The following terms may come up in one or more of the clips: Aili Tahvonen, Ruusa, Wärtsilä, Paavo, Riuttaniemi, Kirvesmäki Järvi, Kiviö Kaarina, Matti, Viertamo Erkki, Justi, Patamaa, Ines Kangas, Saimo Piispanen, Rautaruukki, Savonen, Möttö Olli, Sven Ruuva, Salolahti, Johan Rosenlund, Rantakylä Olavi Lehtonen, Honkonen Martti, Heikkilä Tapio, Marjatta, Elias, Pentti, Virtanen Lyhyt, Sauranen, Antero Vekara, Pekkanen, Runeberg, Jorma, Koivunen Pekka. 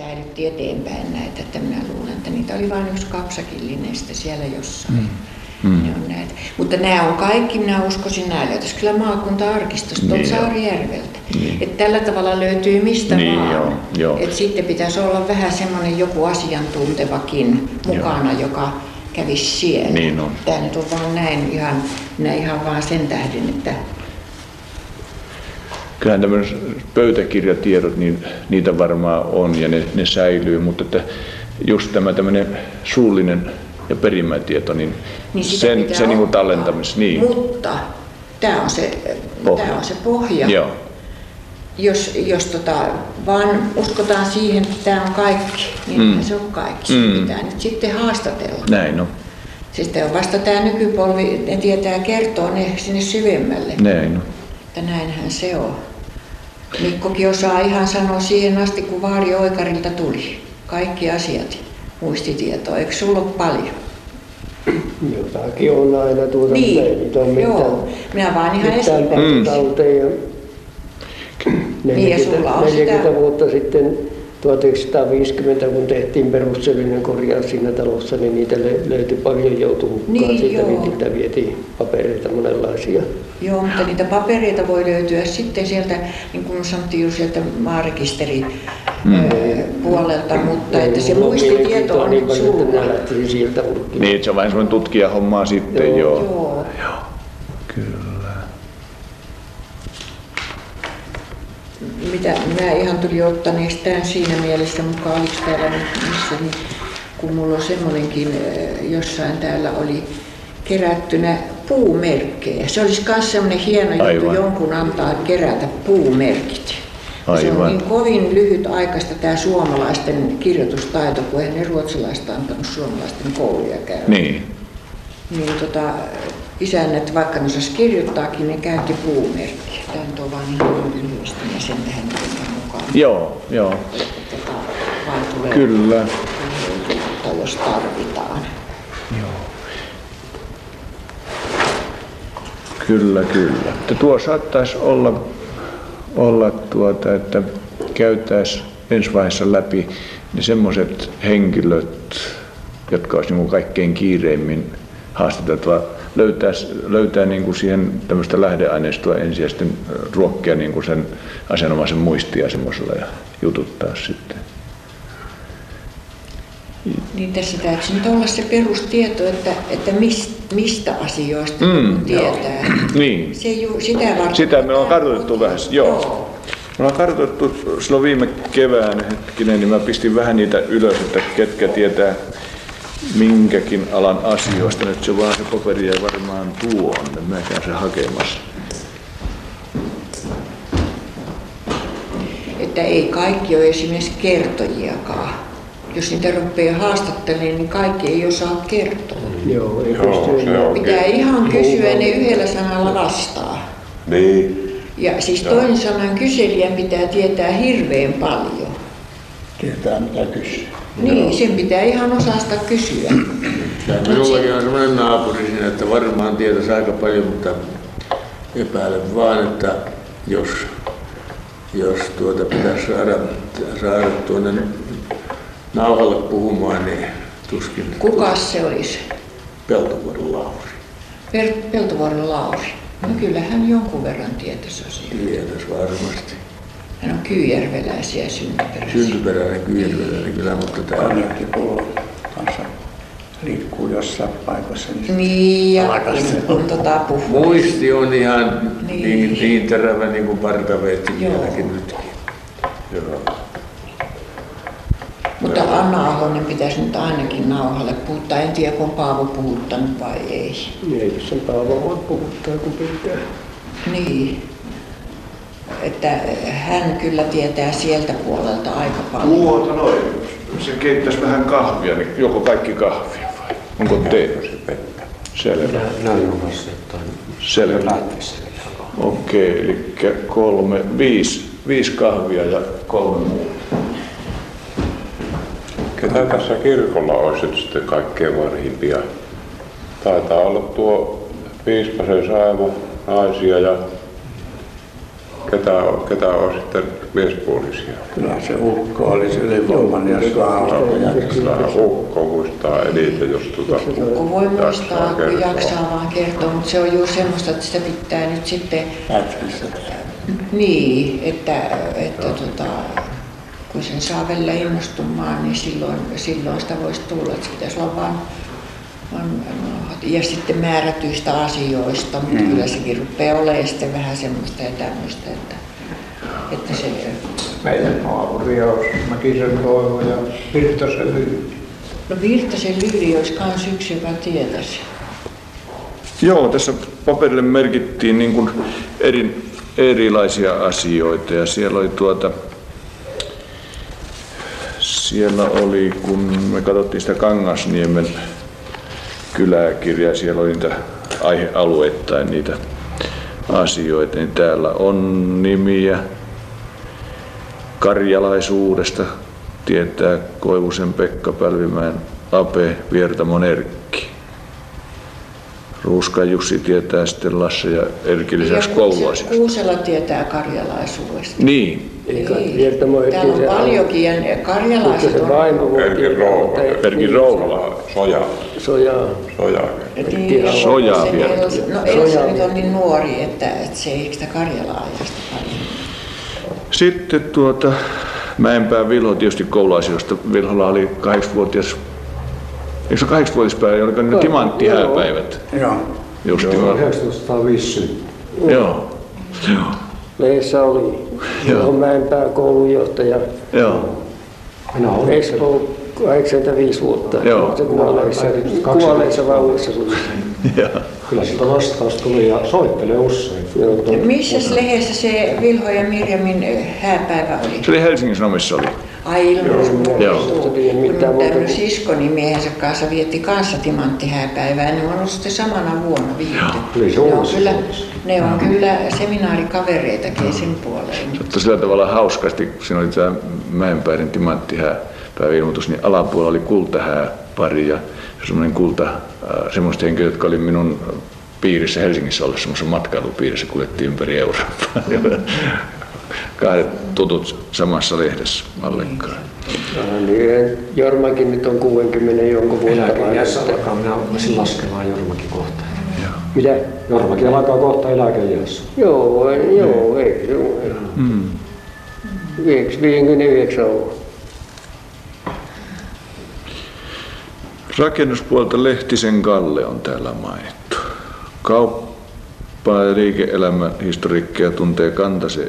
säilytti eteenpäin näitä, että minä luulen, että niitä oli vain yksi kapsakinlineistä siellä jossain. Ne on näitä. Mutta nämä on kaikki, minä uskoisin, nämä löytäisi kyllä maakunta-arkistosta tuolta Saarijärveltä. Niin. Että tällä tavalla löytyy mistä niin, vaan. Että sitten pitäisi olla vähän semmoinen joku asiantuntevakin mukana, joka kävisi siellä. Niin on. Tämä nyt on vaan näin ihan vaan sen tähden, että... Kyllähän tämmöiset pöytäkirjatiedot, niin niitä varmaan on ja ne säilyy, mutta että just tämä tämmöinen suullinen ja perimätieto, niin sen niin kuin tallentamis. Niin. Mutta tämä on se pohja. Joo. Jos vaan uskotaan siihen, että tämä on kaikki, niin se on kaikki. Se pitää nyt sitten haastatella. Näin on. Sitten on vasta tämä nykypolvi, ne tietää kertoo ne sinne syvemmälle. Näin on. Että näinhän se on. Mikkokin osaa ihan sanoa siihen asti, kun Vaari Oikarilta tuli. Kaikki asiat, muistitietoa. Eikö sulla ole paljon? Jotakin on aina tuota. Niin, joo. Minä vaan ihan esimerkiksi. 40 vuotta sitten, 1950, kun tehtiin perusteellinen korjaus siinä talossa, niin niitä löytyi paljon joutuhukkaa. Niitä vietiin papereita monenlaisia. Joo, mutta niitä papereita voi löytyä sitten sieltä, niin kuin sanottiin juuri sieltä maarekisteripuolelta, mutta että se muistitieto on nyt sulla. Niin, se on vähän semmoinen tutkijahommaa sitten, joo. Kyllä. Mitä minä ihan tulin ottaneeksi tämän siinä mielessä mukaan, oliko täällä missä, niin kun mulla on semmoinenkin jossain täällä oli kerättynä puumerkkejä. Se olisi myös semmoinen hieno juttu jonkun antaa kerätä puumerkit. Se on niin kovin lyhytaikaista tämä suomalaisten kirjoitustaito, kun eihän ne ruotsalaista antanut suomalaisten kouluja käydä. Niin, isännät, vaikka ne osas kirjoittaakin, ne käytti puumerkkiä. Tämä nyt on vaan ihan lyhyesti ja sen tähän mukaan. Joo. Tätä vaan tulee. Kyllä. Jos tarvitaan. Joo. Kyllä. Että tuo saattaisi olla, että käytäisiin ensi vaiheessa läpi ne semmoiset henkilöt, jotka olisi niin kaikkein kiireimmin haastateltava. Löytää niin kuin siihen tämmöistä lähdeaineistoa ensin ja sitten ruokkia niin kuin sen asianomaisen muistia semmoisella ja jututtaa sitten. Niin tässä täytyy nyt olla se perustieto, että mistä asioista tietää. Niin. Sitä me on kartoitettu vähän. Joo. Me ollaan kartoitettu silloin viime kevään hetkinen, niin mä pistin vähän niitä ylös, että ketkä tietää minkäkin alan asioista. Nyt se vaan se paperi ei varmaan tuonne. Mä käyn sen hakemassa. Että ei kaikki ole esimerkiksi kertojiakaan. Jos niitä rupeaa haastattelemaan, niin kaikki ei osaa kertoa. Joo, pitää ihan kysyä, ne yhdellä sanalla vastaa. Niin. Ja siis toinen sanan kyselijän pitää tietää hirveän paljon. Tietää mitä kysyy. Niin, sen pitää ihan osaa sitä kysyä. Minullakin on sellainen naapuri siinä, että varmaan tietäisi aika paljon, mutta epäilen vaan, että jos pitäisi saada tuonne nauhalle puhumaan, niin tuskin... Kukas se olisi? Peltovuoron Lauri. Peltovuoron Lauri. No kyllähän jonkun verran tietäisi asiaa. Tietäisi varmasti. Hän on kyyjärveläisiä syntyperäisiä. Syntyperäinen kyyjärveläinen kyllä, mutta tämä on jättipuolue kanssa liikkuu jossain paikassa. Niin, ja puhuu. Muisti on ihan niin terävä niin kuin partaveitsi vieläkin nytkin. Joo. Mutta Anna Ahonen pitäisi nyt ainakin nauhalle puhuttaa. En tiedä, kun Paavo puhuttanut vai ei. Ei, jos on Paavo voi puhuttaa, kun pitää. Niin. Että hän kyllä tietää sieltä puolelta aika paljon. Se keittäisi vähän kahvia, niin joko kaikki kahvia vai? Onko teillä se Pekka? Selvä. Selvä. Okei, eli 5 kahvia ja 3 muuta. Ketä tässä kirkolla olisi sitten kaikkein vanhimpia? Taitaa olla tuo Piispasen Saimo, naisia ja... Ketä on sitten miespuolisia. Kyllä se ukko oli se ylivoiman ja Saara. Ukko muistaa eniten, jos ukko voi muistaa, kun jaksaa vaan kertoa, mutta se on juuri semmoista, että sitä pitää nyt sitten... Pätkissä. Niin, että kun sen saa välillä innostumaan, niin silloin sitä voisi tulla, että se pitäisi olla vaan... ja sitten määrätyistä asioista, mutta kyllä sekin rupeaa olemaan sitten vähän semmoista ja tämmöistä, että se... Meidän naapuria olisi Mäkisen Toivo ja Virtasen Lyhyt. No Virtasen Lyhyt olisi myös yksi, joka tietäisi. Joo, tässä paperille merkittiin niin kuin erilaisia asioita ja siellä oli kun me katsottiin sitä Kangasniemen kyläkirjaa, siellä oli niitä aihealueittain niitä asioita, niin täällä on nimiä karjalaisuudesta, tietää Koivusen Pekka, Pälvimäen Ape, Viertamon Erkki. Ruuska Jussi tietää sitten Lasse ja Erkki lisäksi kouluasioista. Kuusela tietää karjalaisuudesta. Niin. Täällä on paljonkin ja karjalaiset on... Erkin Roula. Sojaa vielä. No Elsa nyt on niin nuori, että se ei sitä karjala-ajasta paljon. Sitten Mäenpää Vilho tietysti kouluasioista. Vilhala oli 8-vuotias. Eikö se 8-vuotispäivä, oliko ne timanttihääpäivät? Joo. Just 1905. Joo. Leissä oli Johon Mäenpää koulunjohtaja. Joo. Minä olen Espoo 85 vuotta. Joo. Se kuolleissa vauvassa tuli. Kyllä siltä vastaus tuli ja soittelee usein. Missäs lehdessä se Vilho ja Miriamin hääpäivä oli? Se oli Helsingin Sanomissa oli. Ai ilmoitusmuotoisuus. Tämmöinen siskonimiehensä kanssa vietti kanssa timanttihääpäivää. Ne on ollut sitten samana vuonna viihty. Ne on kyllä seminaarikavereitakin sen puoleen. Mutta sillä tavalla hauskasti, kun siinä oli tämä Mäenpäiden timanttihääpäiväilmoitus, niin alapuolella oli kultahääpari ja semmoiset henkilöt, jotka oli minun piirissä Helsingissä ollessa, semmoisessa matkailupiirissä, kuljettiin ympäri Eurooppaa. Kahdet tutut samassa lehdessä allekkaan. Niin, Jormakin nyt on 60 jonkun vuotta. Eläkejässä alkaa, minä olisin laskemaan Jormakin kohta. Mitä? Jormakin alkaa kohta eläkejässä. Joo, eikö ole? 59 on. Rakennuspuolta Lehtisen Kalle on täällä mainittu. Kauppa- ja liike-elämän historiikkia tuntee Kantasen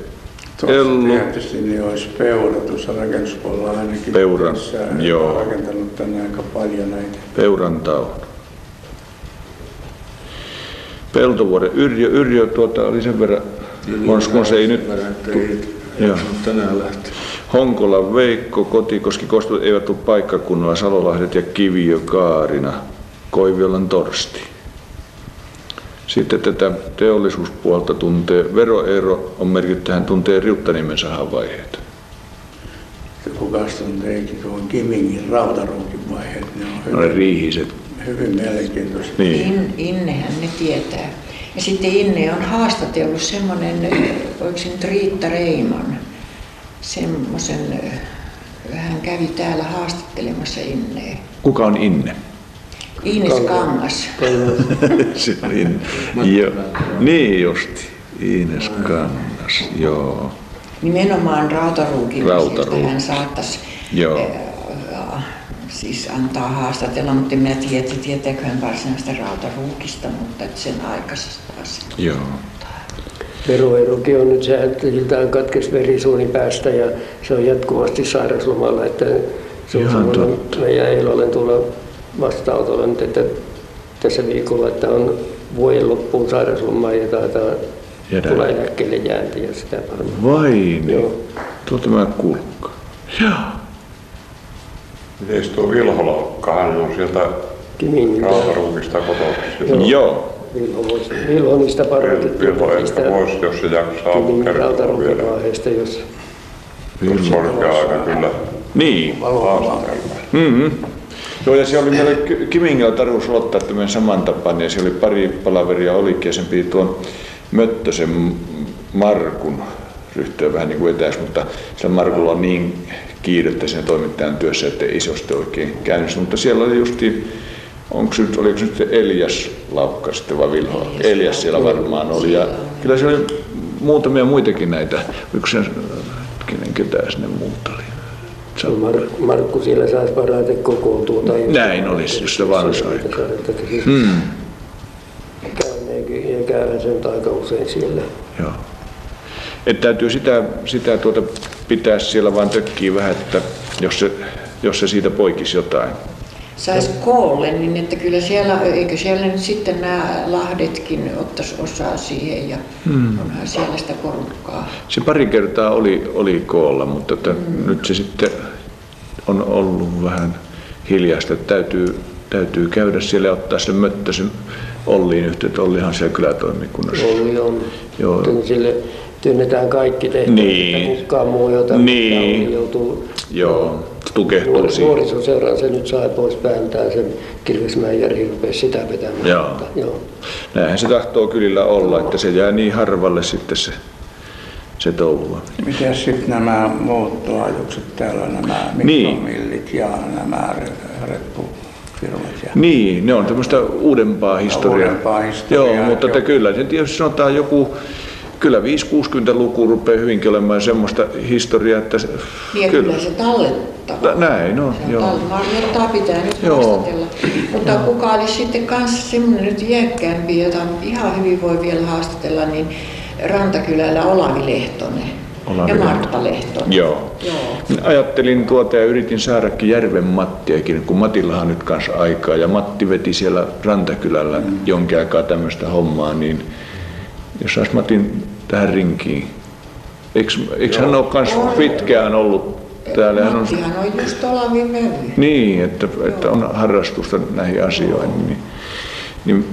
Ellu. Tietysti niin olisi Peura tuossa rakennuspuolella ainakin. Peuran, joo. Olen rakentanut tänne aika paljon näitä. Peuran taulu. Peltovuoro Yrjö. Yrjö oli sen verran, kun se ei nyt... tänään lähtee. Honkola Veikko, Kotikoski, Kostut eivät ole paikkakunnalla, Salolahdet ja Kiviö Kaarina, Koiviolan Torsti. Sitten tätä teollisuuspuolta tuntee, Veroero on merkitty, tähän tuntee Riuttanimensä havaiheet. Kukas tunteekin, kun on Kimingin Rautaruukin vaiheet, ne on riihiset. Hyvin mielenkiintoiset. Niin. Innehän ne tietää. Ja sitten Inne on haastatellut semmoinen, oliko se nyt Riitta Reiman, semmoisen, hän kävi täällä haastattelemassa Inneä. Kuka on Inne? Ines Kangas. Se on Inne. Niin justi, Ines Kangas, joo. Nimenomaan Rautaruukilla hän saattaisi siis antaa haastatella, mutta en minä tiedä, tietääkö hän varsinaista Rautaruukista, mutta sen aikaisesta asiasta. Joo. Veroerokin on nyt se, että siltään katkesi verisuoni päästä ja se on jatkuvasti sairauslomalla, että se on semmoinen meidän eiloinen tuolla vastaanotolla nyt, että tässä viikolla, että on vuoden loppuun sairauslomaa ja taitaa tulla eläkkeelle jäänti ja sitä varmaan. Vai niin, tuolta mä kulkkaan. Miten tuo Vilholokka, hän on sieltä Rautaruukista kotoisin? Joo. Vilho niistä parhaiten. Vilho ehkä voisi, jos se jaksaa kertoa vielä. Vilho on aika kyllä. Niin. Joo, ja siellä oli meillä Kimingillä tarvitsi ottaa tämmöinen samantapainen, ja siellä oli pari palaveria olikin, ja sen piti tuon Möttösen Markun ryhtyä vähän niin kuin etäis, mutta sillä Markulla on niin kiirettä siinä toimittajan työssä, että ei se ole sitten oikein käynnissä. Mutta siellä oli justiin, oliko se nyt Elias Laukka sitten vai Vilho? Elias siellä varmaan oli. Ja kyllä siellä oli muutamia muitakin näitä. Yksi hetkinen, ketään sinne muuta oli. Markku siellä saisi parhaiten kokoontua. Tai näin olisi, jos se vaan saisi. Käydään sen aika usein siellä. Joo. Et täytyy sitä pitää siellä vaan tökkiä vähän, että jos se siitä poikisi jotain. Saisi koolle, niin että kyllä siellä, eikö siellä nyt sitten nämä Lahdetkin ottaisi osaa siihen ja onhan siellä sitä porukkaa. Se pari kertaa oli koolla, mutta nyt se sitten on ollut vähän hiljaista. Täytyy käydä siellä ja ottaa sen Möttösen Olliin yhteyttä. Ollihan siellä kylätoimikunnassa. Olli on. Joo. Sille työnnetään kaikki tehtävät, niin. Kukaan muu jotain. Niin. Joutuu. Joo. Tukehtuu siihen. Nuorisoseuraan se nyt sai pois pääntään, sen Kirvesmäen Järvi rupesi sitä vetämään. Joo. Mutta, joo. Näinhän se tahtoo kylillä olla, että se jää niin harvalle sitten se touhua. Mitäs sitten nämä muuttoajukset täällä, nämä mikromillit ja nämä reppu? Niin, ne on tämmöistä uudempaa historiaa. Joo, mutta kyllä, tietysti sanotaan joku, kyllä 5-60-luku rupeaa hyvinkin olemaan semmoista historiaa, että... Niin, kyllä se tallettaa. Näin on, se on, joo. Tallettaa pitää nyt haastatella. Mutta kuka oli sitten kanssa semmoinen nyt iäkkäämpi, jota ihan hyvin voi vielä haastatella, niin Rantakylällä Olavi Lehtonen. Ja Martta Lehtonen. Joo. Ajattelin ja yritin saadakin Järven Mattiakin, kun Matillahan nyt kanssa aikaa ja Matti veti siellä Rantakylällä jonkin aikaa tämmöistä hommaa, niin jos saisi Matin tähän rinkiin. Eikö hän ole kans pitkään ollut täällä? Mattihan on just Olavin mennyt. Niin, että on harrastusta näihin asioihin. Niin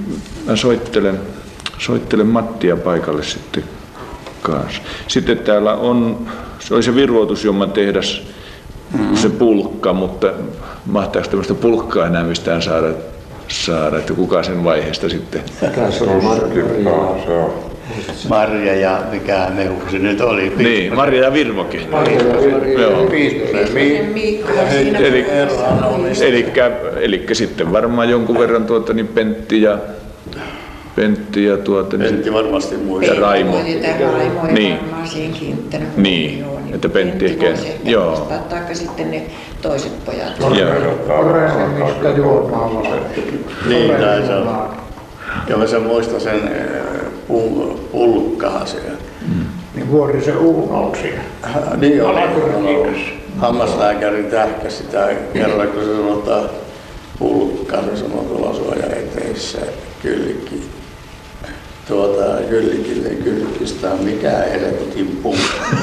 mä soittelen Mattia paikalle sitten. Sitten täällä on, se oli se virvoitusjuoman tehdas, se pulkka, mutta mahtaako tämmöistä pulkkaa enää mistään saada että kuka sen vaiheesta sitten? Tässä on Marja ja mikä mehu se nyt oli? Niin, Marja ja Virvokin. Eli sitten varmaan jonkun verran niin Pentti ja... Pentti varmasti muista. Ja Raimo. Niin. Varmaan siihen kiinnittänyt. Niin. Joo, niin että Pentti ehkä. Joo. Taikka sitten ne toiset pojat. Niin, näin se on. Ja mä sen muistan sen pullukkahan siellä. Niin Vuorisen Uuno siinä. Niin on. Hammaslääkäri tähkäsi sitä kerran, kun se sanotaan pullukkaan, se sanoo tuolla suoja eteissä. Kyllikki. Kyllikille kyllikistä on mikään elementin pumppu.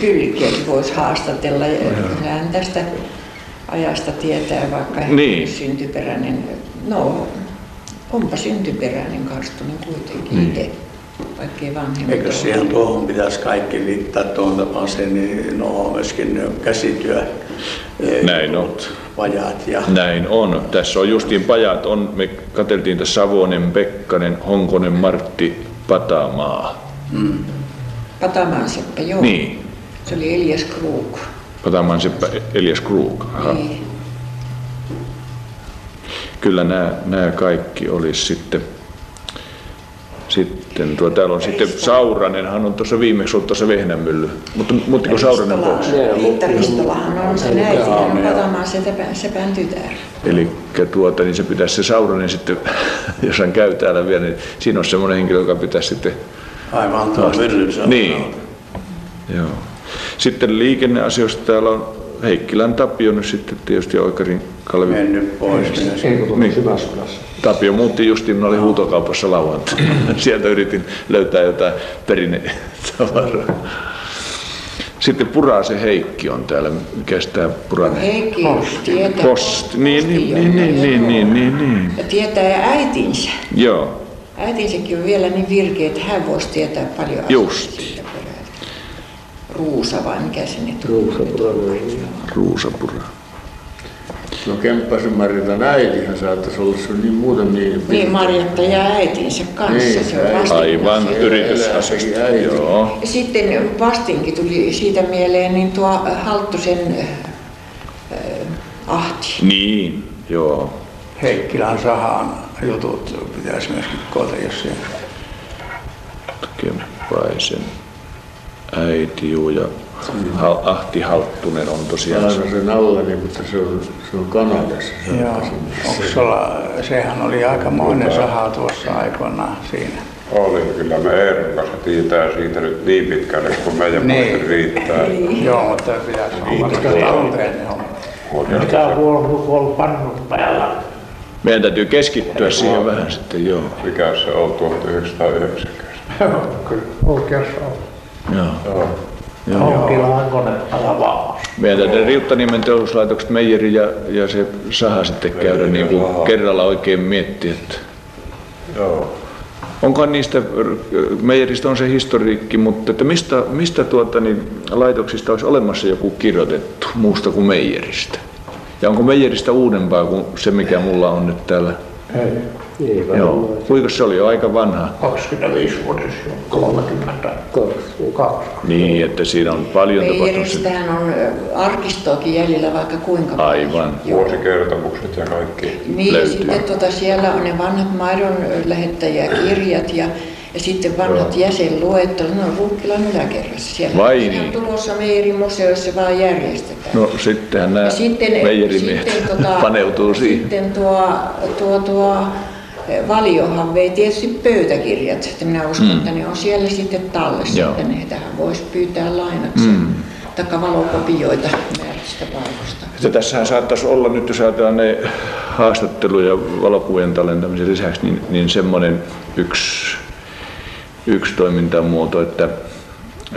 Kyllikkiäkin voisi haastatella. Hän tästä ajasta tietää, vaikka niin. Syntyperäinen. No, onpa syntyperäinen karstunen kuitenkin itse, vaikkei vanhemmat. Eikö siihen tuohon pitäisi kaikki liittää tuon tapaisen, niin no myöskin käsityö. Näin on. Pajat ja... Näin on. Tässä on justiin pajat. Me katseltiin tässä Savonen, Pekkanen, Honkonen, Martti, Patamaa. Patamaan seppä, joo. Niin. Se oli Elias Kruuk. Patamaan seppä, Elias Kruuk. Niin. Kyllä nämä kaikki olisi sitten... täällä on sitten Sauranen, hän on tuossa viimeksi ollut tuossa Vehnämylly, mutta kun Sauranen pois. Riitta Ristolahan on se näin, hän Patamaan sepän tytär. Eli niin se pitäisi se Sauranen sitten, jos hän käy täällä vielä, niin siinä on semmoinen henkilö, joka pitäisi sitten... Aivan tuo Myllynsä. Niin. Joo. Sitten liikenneasioista täällä on Heikkilän Tapio nyt sitten tietysti Oikarin Kalvi. Mennyt pois. Tapio muutti justiin, minä olin huutokaupassa lauantaina. Sieltä yritin löytää jotain perinne-tavaraa. Sitten Purasen Heikki on täällä. Mikäs tää Puranen? Heikki tietää posti. Niin. Ja tietää äitinsä. Joo. Äitinsäkin on vielä niin virkeä, että hän voisi tietää paljon asioita. Justi. Ruusa vai mikä se nyt on? Ruusapura. No Kemppasen Marjatan äitihän saattaisi olla sun niin muuten niin... Niin, Marjatta ja äitinsä kanssa. Niin, se on aivan yritysasesta. Sitten vastinkin tuli siitä mieleen niin tuo Halttusen Ahti. Niin, joo. Heikkilän sahan jutut pitäisi myöskin koota, jos siellä... Kemppaisen äiti, juu, ja... Ahti Halttunen on tosiaan... Aina sen alla, niin, mutta se on Kanadassa. Sehän oli aikamoinen saha tuossa aikoinaan siinä. Oli, kyllä me Eeron kanssa tiitää siitä nyt niin pitkälle, kun meidän muuten riittää. Joo, mutta pitäisi olla talteen hommat. Mitä on ollut pannut päällä? Meidän täytyy keskittyä siihen vähän sitten, joo. Mikä se on 1990? Kyllä, oikeassa on. Joo. Meidän täytyy Riuttaniemen teollisuuslaitokset, meijeri ja se saha sitten käydä niin kuin kerralla oikein miettiä. Että... Joo. Onkohan niistä, meijeristä on se historiikki, mutta että mistä laitoksista olisi olemassa joku kirjoitettu muusta kuin meijeristä? Ja onko meijeristä uudempaa kuin se, mikä mulla on nyt täällä? Ei. Joo. Kuinka se oli jo aika vanha? 25 vuodessa, 32. Niin, että siinä on paljon tapahtunut. Meijeristähän on arkistoakin jäljellä vaikka kuinka paljon. Aivan. Vuosikertomukset ja kaikki niin, löytyy. Niin, sitten siellä on ne vanhat maidon lähettäjäkirjat ja sitten vanhat jäsenluettelot, ne on Ruukkilan yläkerrassa siellä. Vai niin. Sehän tulossa meijerimuseossa vaan järjestetään. No sittenhän nämä meijerimiehet paneutuu siihen. Sitten tuo Valiohan vei tietysti pöytäkirjat, että minä uskon, että ne on siellä sitten tallessa, että neitähän voisi pyytää lainaksi, taikka valokopioita määristä paikoista. Että tässähän saattaisi olla nyt, jos ajatellaan ne haastatteluja ja valokuvien tallentamisen lisäksi, niin semmoinen yksi toimintamuoto, että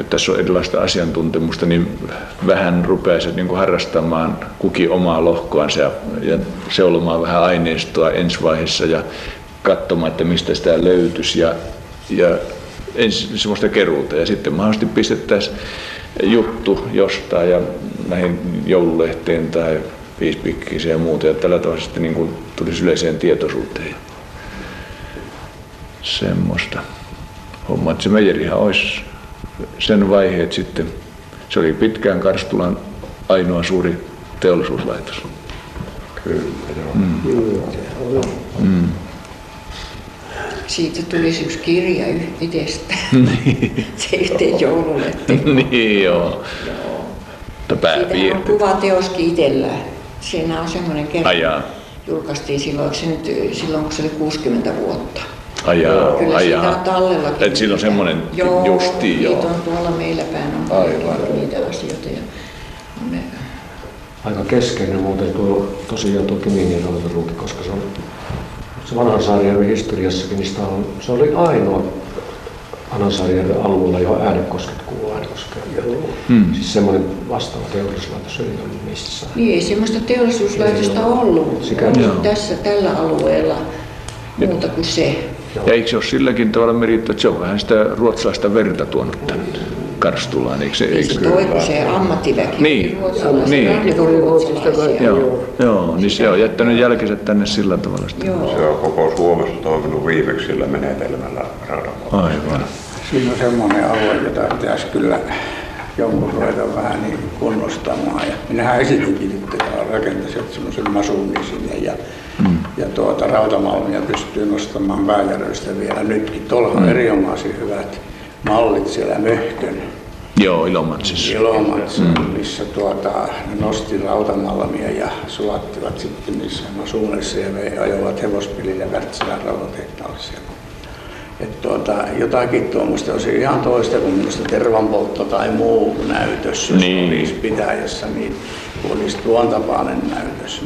tässä on erilaista asiantuntemusta, niin vähän rupeaisit niin kuin harrastamaan kukin omaa lohkoansa ja seulomaan vähän aineistoa ensi vaiheessa ja katsomaan, että mistä sitä löytyisi ja ensin semmoista keruuta ja sitten mahdollisesti pistettäisiin juttu jostain ja näihin joululehteen tai viispikkisiin ja muuta ja tällä tavalla sitten niin kuin tulisi yleiseen tietoisuuteen. Semmoista hommaa, että se meijerihan olisi sen vaiheet sitten. Se oli pitkään Karstulan ainoa suuri teollisuuslaitos. Kyllä, joo. Siitä tulisi yksi kirja itsestä. Se yhteen joululehteen. Niin joo. Siitä on kuvateoskin itsellään. Siinä on semmoinen kerta. Julkaistiin silloin, kun se oli 60 vuotta. Kyllä sitä on tallellakin. Siinä on semmoinen justi. Joo, niitä on tuolla meillä päin on niitä asioita. Aika keskeinen muuten tosiaan tuo Kyminjärveltä, koska se on vanhan Saarijärven historiassakin, niin se oli ainoa vanhan Saarijärven alueella, johon Äänekosket kuuluu Äänekosken. Siis semmoinen vastaava teollisuuslaitos ei ole missään. Niin, ei semmoista teollisuuslaitosta ollut tässä tällä alueella muuta kuin se. Ja eikö se ole silläkin tavalla merkitty, että se on vähän sitä ruotsalaista verta tuonut tänne Karstulaan? Eikö se toiko se ammattiväki? Niin se on jättänyt jälkensä tänne sillä tavalla. Se on koko Suomessa toiminut viimeksi sillä menetelmällä radalla. Aivan. Siinä on semmoinen alue, jota pitäisi kyllä jonkun ruveta vähän niin kunnostamaan. Ja minähän esitinkin nyt rakentaisin semmoisen masuunin sinne. Ja rautamalmia pystyy nostamaan Pääjärvestä vielä nytkin. Tuolla on erinomaisia hyvät mallit siellä Möhkön. Joo, Ilomantsissa nosti rautamalmia ja sulattivat sitten niissä masuuneissa ja ajoivat hevospilille Wärtsilän rautatehtaalle siellä. Jotakin tuommoista olisi ihan toista kuin minusta tervanpoltto tai muu näytös, jos olisi pitäjässä, niin olisi tuon tapainen näytös.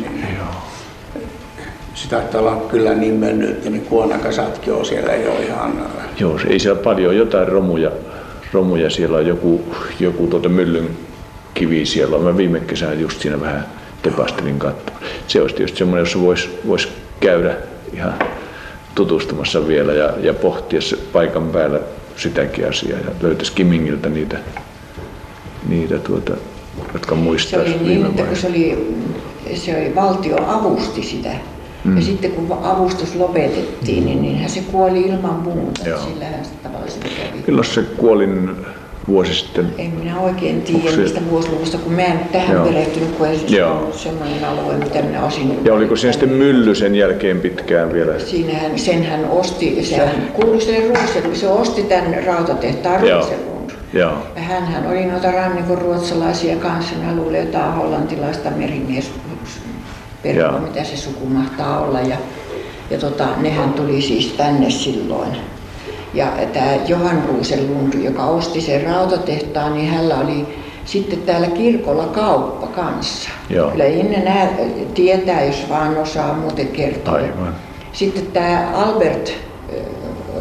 Sitä taitaa olla kyllä niin mennyt, että ne kuonakasatkin on siellä jo ihan... Joo, ei siellä paljon jotain romuja. Siellä on joku myllyn kivi siellä. Mä viime kesänä just siinä vähän tepastelin katsomaan. Se olisi tietysti semmoinen, jossa vois käydä ihan tutustumassa vielä ja pohtia se paikan päällä sitäkin asiaa. Ja löytäisi Kimingiltä niitä jotka muistaisi viime vaiheessa. Se oli niin, että kun se oli se valtio avusti sitä. Mm. Ja sitten kun avustus lopetettiin, niin se kuoli ilman muuta. Sillähän se tavallisesti kävi. Milloin se kuolin vuosi sitten? En minä oikein tiedä niistä vuosiluvusta, kun mä en tähän perehtynyt, kun ei se ollut semmoinen alue, mitä minä olisin. Ja oliko siinä sitten mylly sen jälkeen pitkään vielä? Siinähän, sen hän osti, sehän kuului sen Ruusen, se osti tämän rautatehtaan Ruusen. Ja hänhän oli noita rannikon ruotsalaisia kanssa, minä luulen jotain hollantilaista merimiesperua, mitä se suku mahtaa olla. Nehän tuli siis tänne silloin. Ja tämä Johan Rosenlund, joka osti sen rautatehtaan, niin hänellä oli sitten täällä kirkolla kauppa kanssa. Joo. Kyllä ennen tietää, jos vaan osaa muuten kertoa. Aivan. Sitten tämä Albert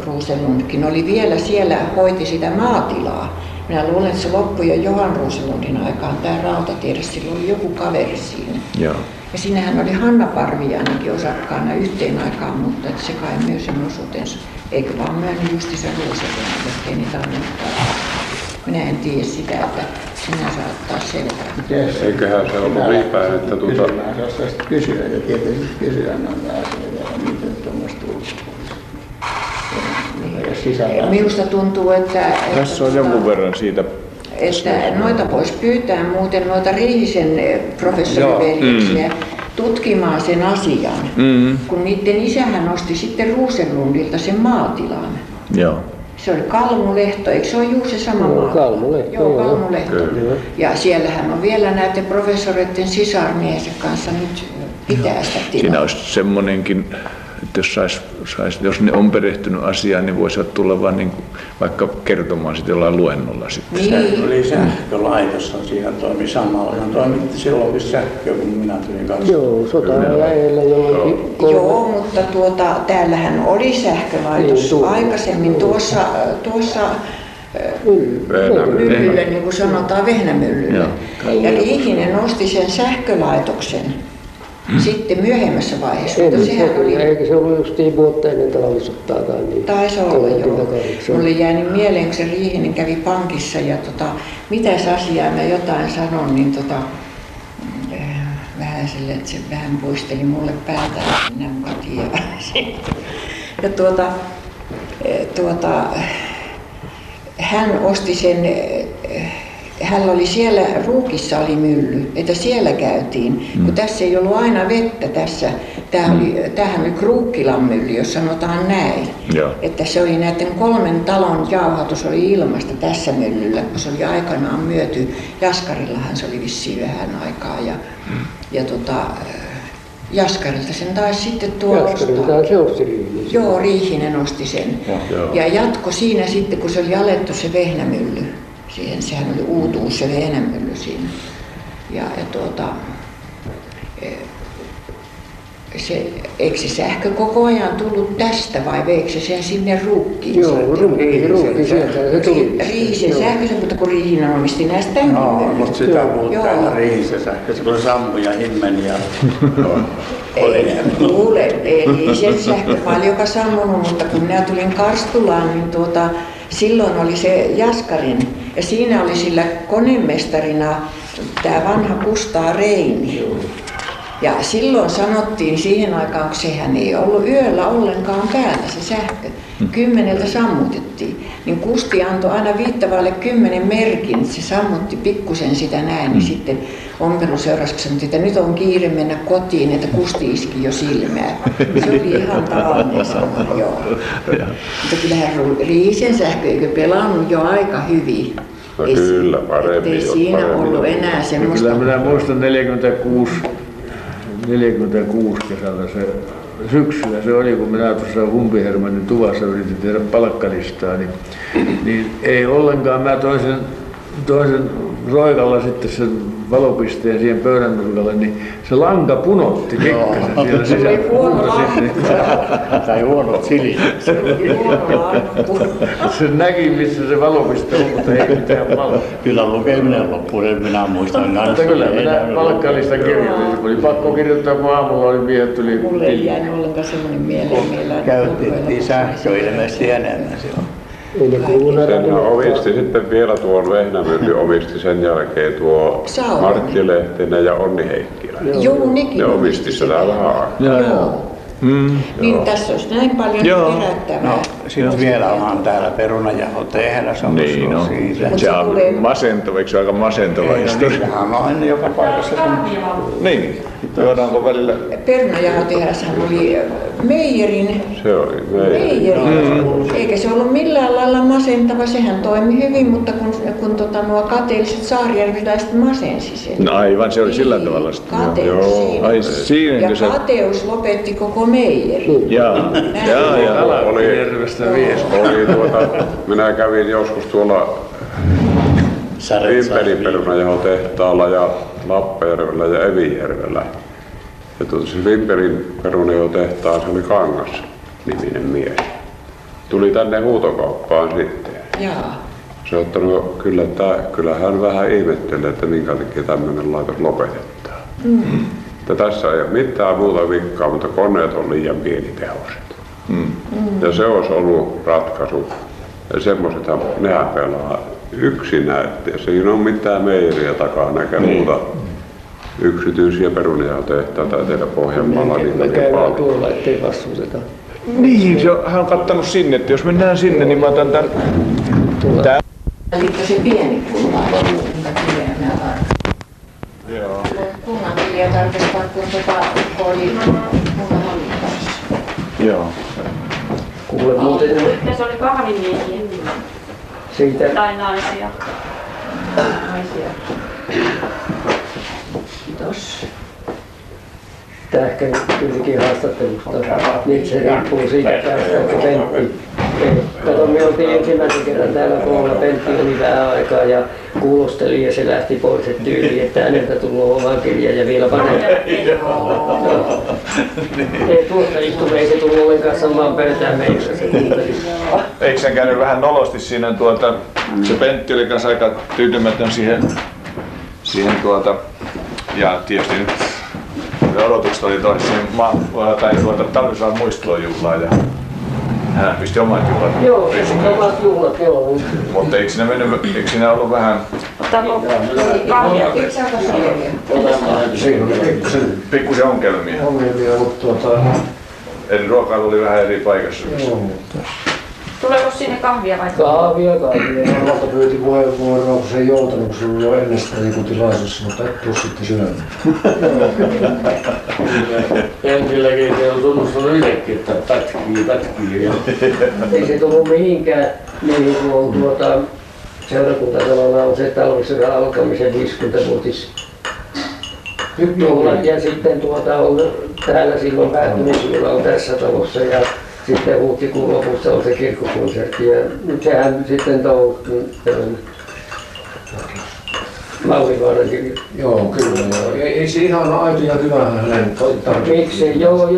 Rosenlundkin oli vielä siellä, hoiti sitä maatilaa. Minä luulen, että se loppui jo Johan Rosenlundin aikaan tämä rautatiede, sillä oli joku kaveri siinä. Joo. Ja siinähän oli Hanna Parviainenkin osakkaana yhteen aikaan, mutta se kai myö sen osuutensa. Eikä vaan myönnä justiinsa Rosenlundin, ettei niitä annettaa. Minä en tiedä sitä, että sinä saattaa selvää. Eiköhän se ollut viipäin, että kysyä ja tietysti kysyä noita asioita, miten tuommoista uskoo. Minusta tuntuu, että tässä on jonkun verran siitä. Että noita voisi pyytää muuten noita Riihisen professoriveljeksiä tutkimaan sen asian, kun niiden isähän nosti sitten Rosenlundilta sen maatilan. Joo. Se oli Kalmulehto, eikö se ole juuri se sama maatila? Kalmulehto. Joo, Kalmulehto. Ja siellähän on vielä näiden professoreiden sisarmiensä kanssa nyt pitää sitä tilaa. Siinä olisi semmoinenkin. Että jos ne on perehtynyt asiaan, niin voisivat tulla vaan niin kuin, vaikka kertomaan sitten jollain luennolla sitten. Niin. Sähkölaitos on siihen toimi samalla. Se toimitti silloin sähköä, kun minä tulin kanssa. Joo, sotaväellä jollakin. Joo, mutta täällähän oli sähkölaitos aikaisemmin tuossa myllyllä, niin kuin sanotaan Vehnämyllyllä. Ja Riihinen nosti sen sähkölaitoksen. Sitten myöhemmässä vaiheessa, mutta sehän oli... Eikö se ollut justiin vuotta ennen talvisottaa tai niin? Taisi olla, joo. Mulle jäi niin mieleen, kun se Riihinen kävi pankissa ja mitäs asiaa mä jotain sanon, niin vähän silleen, että se vähän puisteli mulle päältä, että minä muka tiedän. Ja hän osti sen... Hänellä oli siellä, Ruukissa oli mylly, että siellä käytiin, kun tässä ei ollut aina vettä tässä. Tämähän oli Kruukkilan mylly, jos sanotaan näin. Joo. Että se oli näiden kolmen talon jauhatus oli ilmasta tässä myllyllä, kun se oli aikanaan myyty. Jaskarillahan se oli vissiin vähän aikaa ja Jaskarilta sen taisi sitten Riihinen. Joo, Riihinen osti sen. Ja jatko siinä sitten, kun se oli alettu se Vehnämylly. Sehän oli uutuus, se Vehnämylly siinä. Eikö se sähkö koko ajan tullut tästä vai veikö se sen sinne Ruukkiin? Joo, Ruukkiin sieltä se tuli. Riihisen sähköisen, mutta kun Riihinen omisti näistä tämän myllyä. Mutta sitä muuta täällä Riihisen sähköisen, kun Sammu ja Himmen ja... Kuule, eli sen sähkö paljonkaan sammunut, mutta kun minä tulin Karstulaan, niin silloin oli se Jaskarin ja siinä oli sillä konemestarina tämä vanha Kustaa Reini. Ja silloin sanottiin siihen aikaan, kun sehän ei ollut yöllä ollenkaan päällä se sähkö. 10:00 sammutettiin. Niin Kusti antoi aina 8:55 merkin, että se sammutti pikkusen sitä näin. Niin sitten ompeluseurassa sanottiin, että nyt on kiire mennä kotiin, että Kusti iski jo silmää. Se oli ihan tavallinen sama, joo. Mutta kyllähän Riihisen sähkö eikö pelannut jo aika hyvin. No kyllä, paremmin. Ettei siinä ollut enää semmoista. Kyllä minä muistan 46 kesällä se syksyllä se oli, kun minä tuossa Humpihermannin tuvassa yritin tehdä palkkalistaa, niin ei ollenkaan. Mä toisen roikalla sitten sen valopisteen siihen pöydän nurkalle, niin se lanka punotti pikkasen siellä sisällä. Se oli huono lankku. Tai huono sili. Se oli huono lankku. Se näki, missä se valopiste on, mutta ei mitään palkkaa. Kyllä lukeminen loppuun, en minä muistan kanssa. Mutta kyllä minä palkkailista kirjoitin. Oli pakko kirjoittaa, kun aamulla oli miehet yli. Mulle ei jäänyt ollenkaan semmoinen mieleen. Käytettiin sähköä ilmeisesti enemmän silloin. Sen omisti sitten vielä tuon Vehnämylly, omisti sen jälkeen tuo Sauranen. Martti Lehtinen ja Onni Heikkilä. Joo, nekin. Ne omisti sitä lahaa. Joo. Mm. Niin tässä olisi näin paljon kerättävää. No, siinä on vielä onhan täällä perunajaho tehdä, se on niin, no. Siitä. Se on masentava, eikö se aika masentava? Ei, no niitähän on aina joka paikassa. Niin, juodaanko välillä? Perunajaho tehdässähän oli meijerin. Se oli meijerin. Mm. Eikä se ollut millään lailla masentava, sehän toimi hyvin, mutta kun nuo kateelliset saarijärviläiset masensi sen. No aivan, se oli sillä tavalla sitten. Kateus siinä. Ja kateus lopetti koko meijeri. Jaa. Minä kävin joskus tuolla Vimpelin perunajahotehtaalla ja Lappajärvellä ja Evijärvellä. Ja tuossa Vimpelin perunajahotehtaalla oli Kangas-niminen mies. Tuli tänne huutokauppaan sitten. Jaa. Se on ottanut, kyllähän vähän ihmettelee, että minkä takia tämmöinen laitos lopetetaan. Mm. Tässä ei ole mitään muuta vikkaa, mutta koneet on liian pienitehoiset. Mm. Ja se olisi ollut ratkaisu. Ja semmoisethan, nehän pelaa yksinään, ettei siinä ole mitään meiriä takana eikä muuta yksityisiä perunajahotehtaita teillä Pohjanmaalla. Niin, käydään tuolla, ettei vastusteta. Niin, hän on kattanut sinne, että jos mennään sinne, niin mä otan tän... Eli se pieni kulma. Joo. Kunnan kirja tarkastaa, kun oli kunnan hallinnassa. Joo. Kuule muuten... Se oli kahvimiehiä. Siitä... Tai naisia. Kiitos. Tämä ehkä kylläkin haastattelusta. Nyt se riippuu siitä, että Pentti. Kato, me oltiin ensimmäisen kerran täällä puolella. Pentti oli vähän aikaa ja kuulosteli ja se lähti pois, että tyyli, että häneltä tullut oman kirja ja vielä vanhempi. Tuosta istumme, ei se tullut ollenkaan samaan pöytään meissä. Eikö sen käynyt vähän nolosti siinä? Se Pentti oli kanssa aika tyytymätön siihen ja tietysti nyt. Ja odotukset oli Talvisodan muistelujuhlaan ja hän pisti omat juhlat. Joo, omat juhlat, joo. Mutta eikö siinä ollut vähän... Otanko kahvia? Pikkusen ongelmia. Eli ruokailu oli vähän eri paikassa. Tuleeko sinne kahvia vai? Kahvia. Omalta pyyti puheenvuoroa, kun se ei joutanut, kun sinulla jo ennestään joku tilaisuus, mutta et tuu sitten syönyt. Ensilläkin se on tunnustanut itsekin, että pätkii. Ei se tullut mihinkään, niin kun on seurakuntatalona on se talvisodan alkamisen 50-vuotis. Juhlat ja sitten on täällä silloin päättymisjuhla on tässä talossa. Ja sitten huhtikuun lopussa on se kirkkokonsertti ja sehän sitten toukkuu tämän Mallivaaran kirjan. Joo, kyllä. Ei se ihan aito ja hyvähän hänen tarvitse. Miksi? Joo.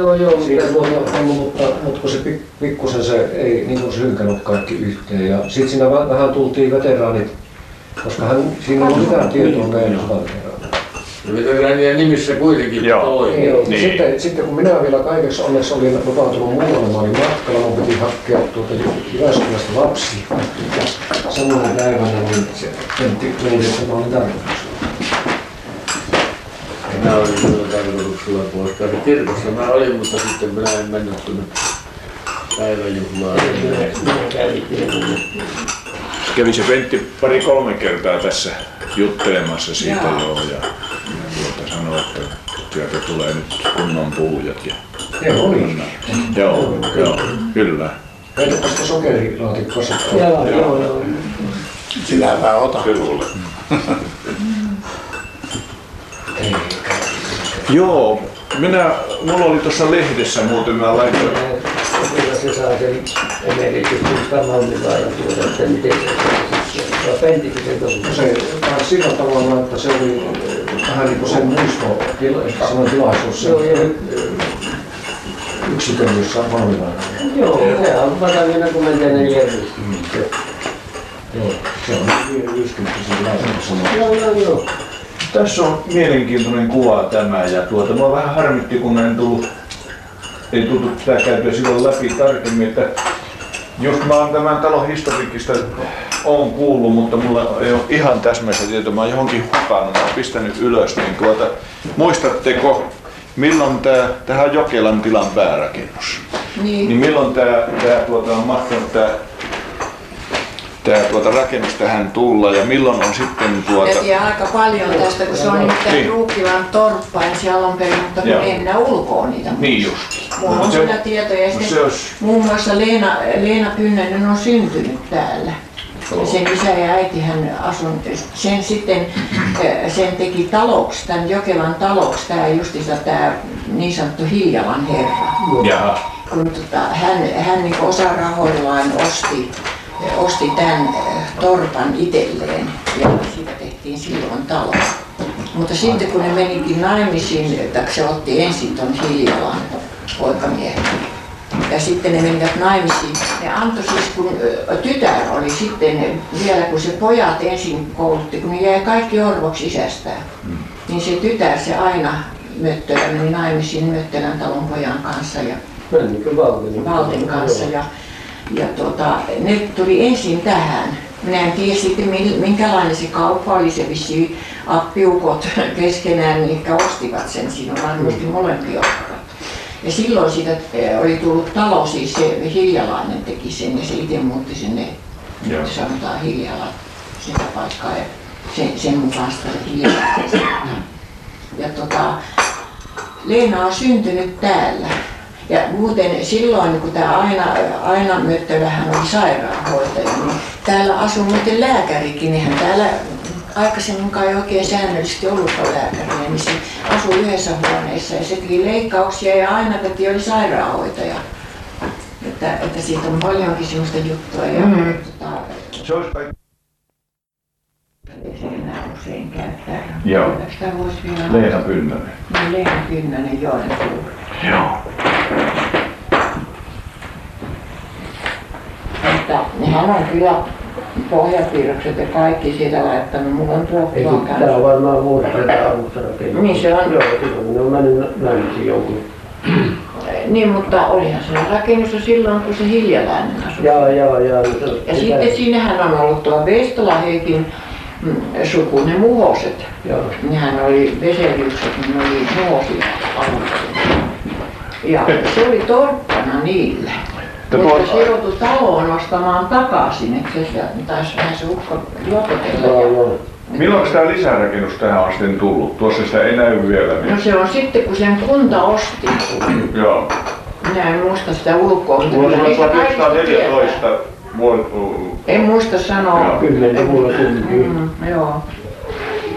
Mutta kun se pikkusen se ei niin kuin synkännyt kaikki yhteen ja sitten siinä vähän tultiin veteraanit, koska siinä on mitään tietoa meidän veteraanit. Veteraanien nimissä kuitenkin toimi. Niin. Sitten kun minä vielä kaikeksi onneksi olin lupautunut muualla, olin matkalla, mun piti hakkea tuolta Jyväskylästä lapsi. Samana päivänä Pentti luuli, että mä olin tarkoituksella. Minä olin silloin tarkoituksella puolestaan. Kirkossa mä olin, mutta sitten minä en mennyt tuonne päiväjuhlaan. Kävi se Pentti pari-kolme kertaa tässä juttelemassa siitä ja sanoi, että sieltä tulee nyt kunnon puujat ja kunnon. Joo, kyllä. Meillä on tästä sokerilaatikkossa. Joo. Sinäpä otan. Kyllä. Joo, mulla oli tuossa lehdessä muuten, mä laitoin. Kyllä se saa sen emerikysymystä mallitaan ja tuoda, että miten se saa sen. Se sillä tavalla, että se oli vähän niin kuin sen muistotilaisuus. Yksikön, jossa on mallitaan. Joo, se on vatamina 34. Joo, se on 50-sen laisuus. Joo. Tässä on mielenkiintoinen kuva tämä ja mä vähän harmitti, kun ei tullut tätä käytyä silloin läpi tarkemmin, että Just mä oon tämän talon historiikista oon kuullut, mutta mulla ei ole ihan täsmäistä tietoa. Mä oon johonkin hukannut, mä oon pistänyt ylös. Niin tuota, muistatteko, milloin tämä on Jokelan tilan päärakennus? Niin milloin on mahtanut tämä rakennus tähän tulla ja milloin on sitten tuota... Ja aika paljon tästä, kun se on nimittäin Ruukkilan torppa ja siellä on perin, mutta kun ei mennä ulkoa niitä. Niin just. Mulla on sitä tietoja. Ja sitten muun muassa Leena Pynnänen on syntynyt täällä. Ja sen isä ja äiti hän asui. Sen sitten sen teki taloksi, tämän Jokelan taloksi, tämä justissa tämä niin sanottu Hiljalan herra. Jaha. Kun hän niin osarahoillaan osti tämän torpan itselleen ja siitä tehtiin silloin talo. Mutta sitten kun ne menikin naimisiin, se otti ensin ton Hiljalan poikamiehen. Ja sitten ne menivät naimisiin. Ne antoi siis, kun tytär oli sitten vielä, kun se pojat ensin koulutti, kun ne jäi kaikki orvoksi isästään, niin se tytär, se aina Möttölä meni naimisiin Möttölän talon pojan kanssa ja Valten kanssa. Ja ne tuli ensin tähän. Minä en tiedä sitten minkälainen se kauppa oli, se vissiin appiukot keskenään, jotka ostivat sen. Siinä on varmasti molempia opparat. Ja silloin siitä oli tullut talo, siis se Hiljalainen teki sen ja se itse muutti sinne, sanotaan Hiljala, sitä paikkaa ja sen mukaan sitä Hiljalaista. Ja Leena on syntynyt täällä. Ja muuten silloin, kun tämä aina Möttölähän oli sairaanhoitaja, niin täällä asui muuten lääkärikin. Eihän täällä aikaisemminkaan ei oikein säännöllisesti ollutkaan lääkärinä, niin se asui yhdessä huoneessa ja se teki leikkauksia ja aina täti oli sairaanhoitaja. Että siitä on paljonkin semmoista juttua. Ja, ei se enää usein käyttää. Joo. Sitä voisi vielä... Leena Pynnänen. Niin, Leena Pynnänen, joo. Joo. Mutta nehän on kyllä pohjapiirrokset ja kaikki siitä laittanut. Mulla on tuo kuvan kanssa. Tää on varmaan vuosisataa alussa rakennettu. Niin se on. Joo, silloin on mennyt naimisiin jonkun. Niin, mutta olihan se rakennus jo silloin, kun se Hiljalainen asui. Joo. Ja sitten siinähän on ollut tuo Veistola Heikin suku, ne Muhoset. Joo. Nehän oli Veseliukset, ne oli Muhosia alussa. Ja se oli torppana niillä, mutta se joutui taloon ostamaan takaisin, että se taisi vähän se ukko lopetella. Milloin tämä lisärakennus tähän on sitten tullut? Tuossa sitä ei näy vielä. Niin... No se on sitten, kun sen kunta osti. Joo. Minä en muista sitä ulkoa, mutta mulla kyllä niistä kaikista en muista sanoa. 10 vuotta. Joo.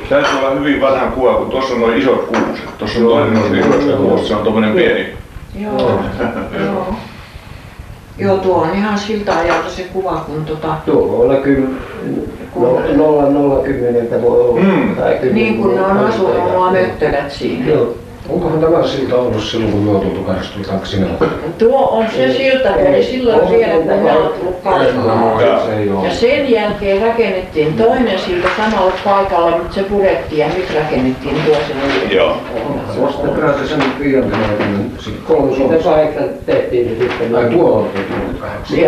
Täytyy olla hyvin vanha kuva, kun tuossa on noin isot kuuset. Tuossa on toinen noin isoista kuuset, se on tommonen pieni. Joo. Joo, tuo on ihan siltä ajalta se kuva, kun tuo voi olla 0-10 voi olla. Niin kun ne on asunut nuo Möttölät siinä. Joo. Onkohan tämä silta ollut silloin, kun me on tultu 82 sinä? Tuo on se silta, kun oli silloin vielä, kun me on tullut 82. Ja sen jälkeen rakennettiin toinen silta samalla paikalla, mutta se purettiin ja nyt rakennettiin tuo sen yli. Joo. Vasta peräti sen piirrettäinen kolmosuomus. Sitä kahdeksan tehtiin sitten. Ai tuo on tehty 8.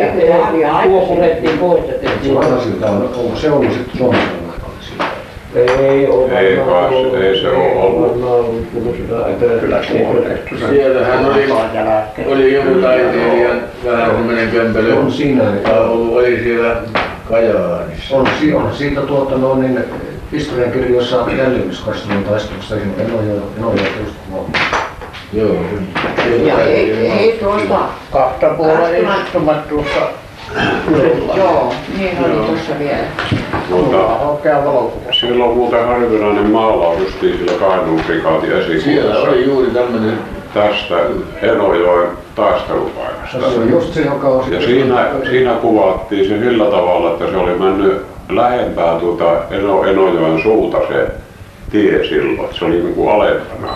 Tuo purettiin pois ja tehtiin. Vanha silta on ollut, se oli sitten Suomessa. Ei se ollut. Siellähän oli joku taiteilijan vähän tämmöinen kömpelö. On siinä. Oli siellä Kajaanissa. On siitä niin historiankirjoissa jäljimiskastelun taistelusta enoja just. Joo. Ja ei tuosta. 2,5 istumat tuossa. Joo, niin oli tuossa vielä. Silloin muuten harvinainen maalaus justiin sillä Kainuun prikaatin esikunnassa. Siellä oli juuri tämmöinen tästä Enojoen taistelupaikasta. Ja siinä kuvattiin se sillä tavalla, että se oli mennyt lähempään Enojoen suuta se tie silloin. Se oli niin kuin alempana.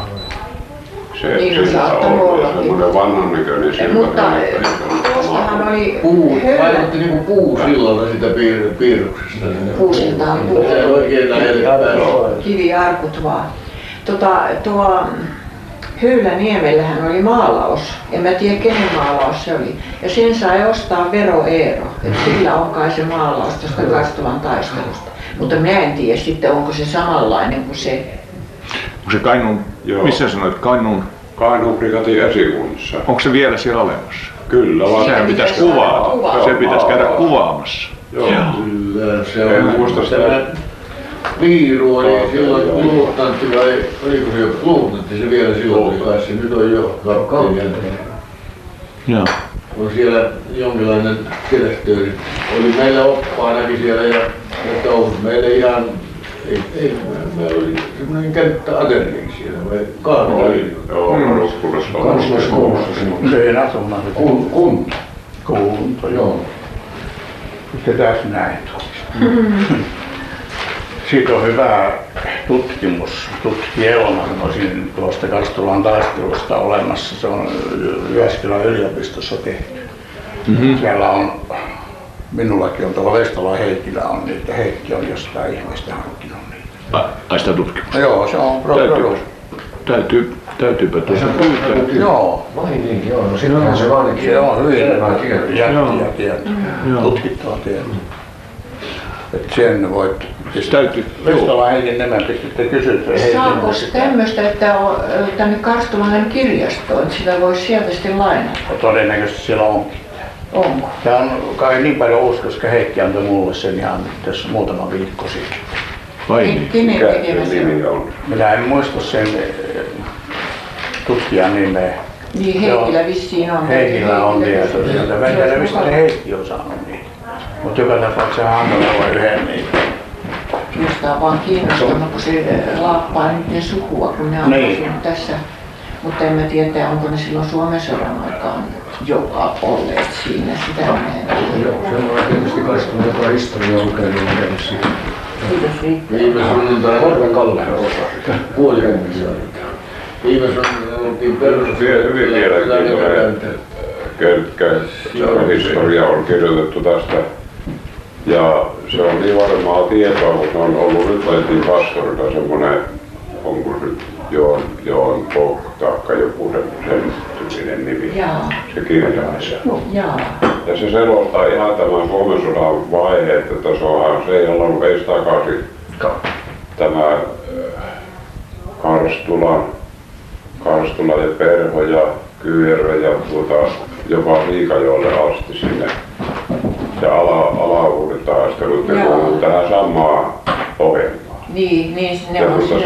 Se saattanut olla. Semmoinen vanhan näköinen silta. Mutta tuostahan oli... Vaikutti niinku puusillalla sitä piirroksesta. Puusiltaan puu. Se oikein lähellä päällä. Kiviarkut vaan. Tuo Höyläniemellähän oli maalaus. En mä tiedä, kenen maalaus se oli. Ja sen sai ostaa veroeero. Sillä on kai se maalaus tästä Karstulan taistelusta. Mutta minä en tiedä sitten, onko se samanlainen kuin se. Onko se Kainuun? Joo. Missä sanoit? Kainuun? Kainuun prikatin esikunnassa. Onko se vielä siellä olemassa? Kyllä, vaan sehän pitäisi kuvata. Se pitäisi käydä kuvaamassa. Joo. Kyllä, se on. En muista sitä. Piiru oli silloin luuttantti, vai oliko se jo luuttantti, se vielä silloin prikaatsi. Nyt on jo kapteeni. Joo. On siellä jonkinlainen kerästööri. Oli meillä oppaanakin siellä ja touhut meille ihan... Ei, meillä oli semmoinen kättä ateriin siellä, vai kahvitariin. Joo, Rukkulassa on. Kansalliskoulussa sinun. Se ei asunnan. Kunto. Kunto, joo. Se tässä näin tuossa. Siitä on hyvä tutkielma tuosta Karstulan taistelusta olemassa. Se on Jyväskylän yliopistossa tehty. Siellä on, minullakin on tuolla Vestalan Heikillä on niitä. Heikki on jostain ihmistä hankkinut niitä. Ai sitä tutkimusta? Joo, se on professori. Täytyypä tuossa pyytää. Joo. Vai niin, joo. No sinähän se vaan ainakin. Se on hyvin jättiä tietoa. Tutkittava tietoa. Että sen voit... Siis täytyy... Vestala Heikin nämä pistitte kysytään. Saako tämmöistä, että on tänne Karstulan kirjastoon, että sitä voisi sieltä sitten lainata? Todennäköisesti siellä onkin. Onko? Tämä on kai niin paljon uusi, koska Heikki antoi mulle sen ihan tässä muutama viikko sitten. Vai niin? Mikä nimi on? Minä en muista sen tutkijan nimeä. Niin Heikkilä vissiin on. Heikkilä on tieto sieltä. Mä en tiedä, mistä ne Heikki on saanut niitä. Mutta joka tapauksessa hän antoi yhden niitä. Minusta on vaan kiinnostanut, kun se laappaa niiden sukua, kun ne on asunut tässä. Mutta en mä tiedä, onko ne silloin Suomen sodan aikaan joka olleet siinä. Sitä mä en. Joo, se on tietysti kastunut joka historia oikein on siinä. Viime sunnuntaina Horven Kalle osasi. Puolivuoden saadaan. Viime sunnuntaina oltiin perusteltu. Hyvin mielenkiintoinen kerkkä. Historia on kirjoitettu tästä. Ja se on niin varmaa tietoa, mutta on ollut nyt laitin pastorilla semmoinen, onko se Joon Polk taakka joku sen tyylinen nimi, se kirjailija. Ja se selostaa ihan tämän Suomen sodan vaiheet, että tasohan se ei ollut edes takaisin tämä Karstula ja Perho ja Kyyherö ja jopa Liikajoelle asti sinne. Ja alavuuditaistelu kuuluu tähän samaan ohjelmaan. Niin, ja mutta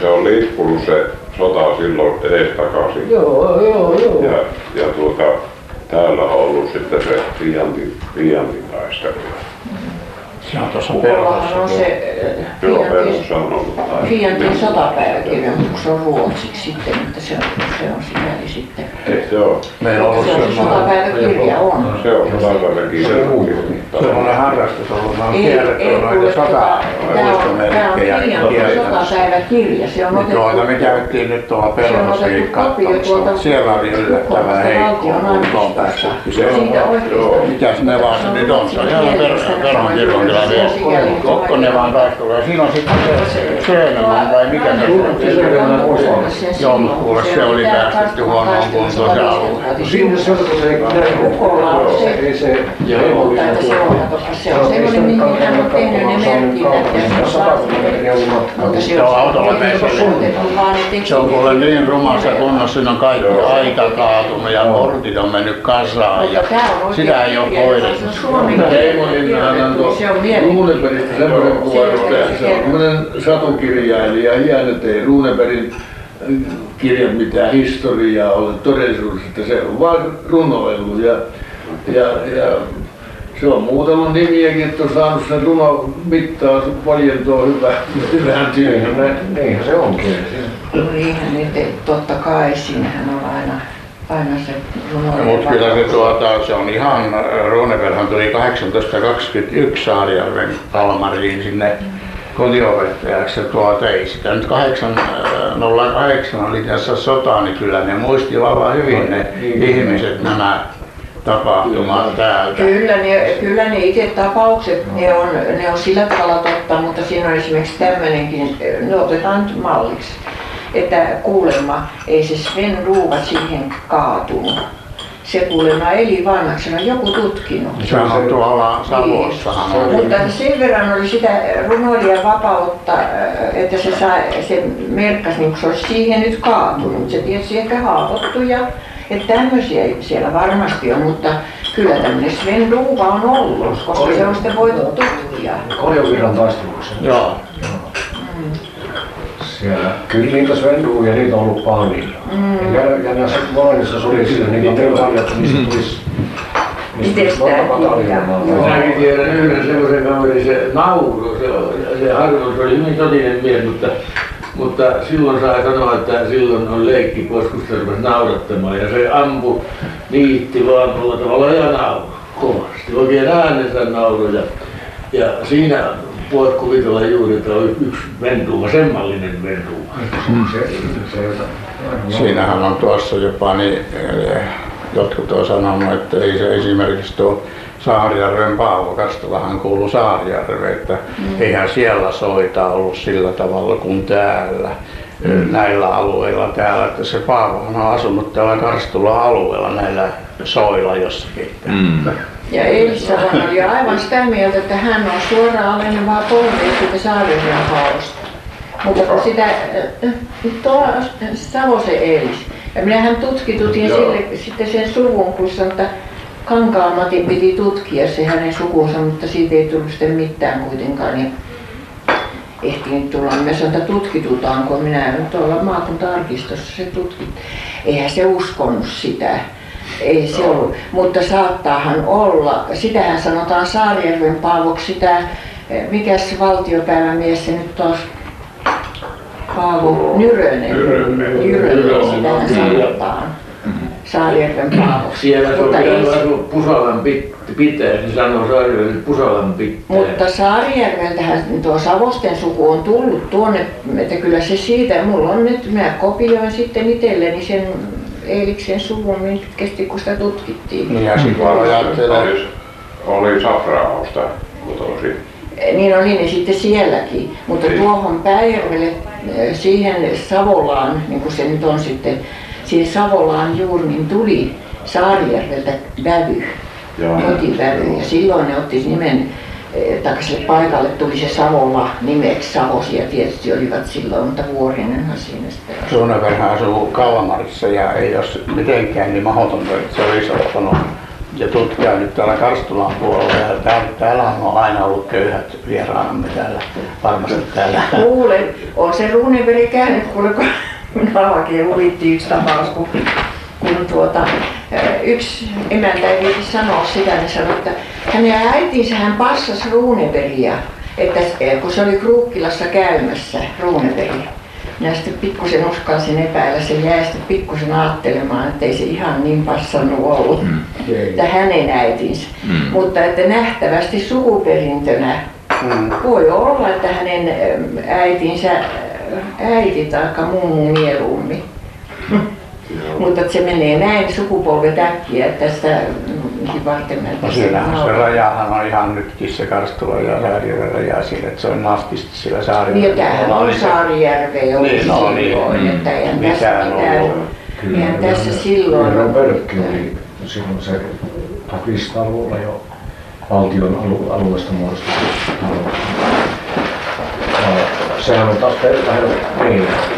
se on liikkunut se sota silloin edestakaisin. Joo. Ja täällä on ollut sitten se Viiantin taistelu. Se on tuossa Perhossa. On se Viiantin sotapäiväkirja, mutta se on ruotsiksi sitten, että se on sikäli sitten. Joo. Meillä on se sotapäiväkirja on. Se on sotapäiväkirja. Sellainen harrastus on ollut. Mä oon kierretty noita sotamuistomerkkejä. Tää on Viiantin sotapäiväkirja. Se on otettu. Noita me käytiin nyt tuolla Perhossakin katsomassa. Siellä oli yllättävän heikkoa kuntoon päässä. Mitäs ne vaan se nyt on? Se on ihan Perhonkirjonkirja. Kokkonen vaan taistella. Siinä on sitten Söönemän vai mikä se on? Joo, mutta kuule se oli päästetty huonoon kuntoon se alue. Siinä se on se semmoinen, mihin hän on tehnyt ne merkinnät. Mutta se on autolla päässyt. Se on kuule niin rumassa kunnossa, siinä on kaikki aita kaatunut ja portit on mennyt kasaan. Sitä ei ole hoidettu. Ruunebergistä semmoinen kuvailus, se on semmoinen satukirjailija, hieno, ettei Ruunebergin kirja mitään historiaa ole todellisuudessa, että se on vaan runoillut ja se on muutellut nimiäkin, että on saanut sen runon mittaan paljentoa hyvään työhön. Niinhän se onkin. Niinhän nyt totta kai, siinähän on aina se runoilija. Mutta kyllä se on ihan, Runeberghan tuli 1821 Saarijärven Kalmariin sinne kotiopettajaksi, ei sitä nyt 808 oli tässä sota, niin kyllä ne muistivat vaan hyvin ne ihmiset nämä tapahtumat täältä. Kyllä ne itse tapaukset, ne on sillä tavalla totta, mutta siinä on esimerkiksi tämmöinenkin, ne otetaan nyt malliksi. että kuulemma ei se Sven Ruuva siihen kaatunut. Se kuulemma eli vanhaksi, on joku tutkinut. Se on tuolla Savossahan. Niin. Mutta sen verran oli sitä runoilija vapautta, että se merkkasi, niin kun se olisi siihen nyt kaatunut. Se tietysti ehkä haavoittui. Että tämmöisiä siellä varmasti on, mutta kyllä tämmöinen Sven Ruuva on ollut, koska se on sitten voitu tutkia. Koljoviran taisteluksessa. Joo. Siellä. Kyllä niitä Sven Ruuvia, niitä on ollut paljon. Ja näissä molemmissa solissa, niin teurailijat, niissä tulisi monta pataljoonaa. Minäkin tiedän yhden semmoisen kaverin, se Nauru, se Harjus oli hyvin totinen mies, mutta silloin saa sanoa, että silloin on leikki poskustelmassa naurattamaan ja se ampu niitti vaan tuolla tavalla ja nauru kovasti. Oikein äänensä nauru ja siinä voit kuvitella juuri, että on yksi ventuuma, semmallinen ventuuma. Siinähän on tuossa jopa niin, jotkut on sanonut, että ei se esimerkiksi tuo Saarijärven Paavo Kastelahan kuului Saarijärveen, että eihän siellä soita ollut sillä tavalla kuin täällä, näillä alueilla täällä, että se Paavohan on asunut täällä Karstula-alueella näillä soilla jossakin. Ja Elissahan oli aivan sitä mieltä, että hän on suoraan alenevaa polvia siitä Saarijärven Paavosta. Mutta sitä Savosen Elis. Ja minähän tutkitutin sitten sen suvun, kun sanotaan, että Kankaan Matin piti tutkia se hänen sukunsa, mutta siitä ei tullut sitten mitään kuitenkaan. Ja ehti nyt tulla, minä sanoin, että tutkitutaanko. Minä nyt tuolla maakunta-arkistossa se tutkittiin. Eihän se uskonut sitä. Ei se ollut. Mutta saattaahan olla. Sitähän sanotaan Saarijärven Paavoksi sitä. Mikäs valtiopäivämies se nyt taas? Paavo Nyrönen. Nyrönen, sitähän sanotaan. Saarijärven Paavoksi. Siellä se on vielä Pusalan pitää, se sanoo Saarijärven Pusalan pitää. Mutta Saarijärveltähän tuo Savosten suku on tullut tuonne, että kyllä se siitä, mulla on nyt, minä kopioin sitten itselleni sen Eeliksen suvun niin pitkästi, kun sitä tutkittiin. Niin ja Sivara oli Safrahausta kutoisin. Niin oli ne sitten sielläkin, mutta tuohon Päijärvelle, siihen Savolaan, niin kuin se nyt on sitten, siihen Savolaan juuri niin tuli Saarijärveltä vävy, kotivävy, ja silloin ne otti nimen, takaisin paikalle tuli se Savola nimeksi, Savosia tietysti olivat silloin, mutta Vuorinenhan siinä sitten. Suunnaverhan asuu Kalmarissa ja ei jos mitenkään niin mahdotonta, että se olisi ottanut ja tutkia nyt täällä Karstulan puolella. Täällä on aina ollut köyhät vieraanamme täällä, varmasti täällä. Kuule, on se Ruunenveri käynyt, kuuleko? Minä oikein huvitti yksi tapaus, kun yksi emäntä ei viitsi sanoa sitä, niin sanoi, että hänen äitinsä hän passasi Ruunenveriä, että kun se oli Kruukkilassa käymässä Ruunenveri. Minä sitten pikkusen uskalsin epäillä, se jäi sitten pikkusen ajattelemaan, ettei se ihan niin passannut ollut, että hänen äitinsä. Mutta että nähtävästi sukuperintönä voi olla, että hänen äitinsä äiti taikka mummu mieluummin. Mutta se menee näin sukupolvet äkkiä, että tästä varten. No siinähän se rajahan on ihan nytkin se Karstula ja Saarijärven raja siinä, että se on naftisti sillä Saarijärven. Mitähän on Saarijärven jo silloin, että eihän tässä silloin. Kyllä on Pölkki, niin silloin se 1500-luvulla jo valtion alueesta muodostettu. Sehän on taas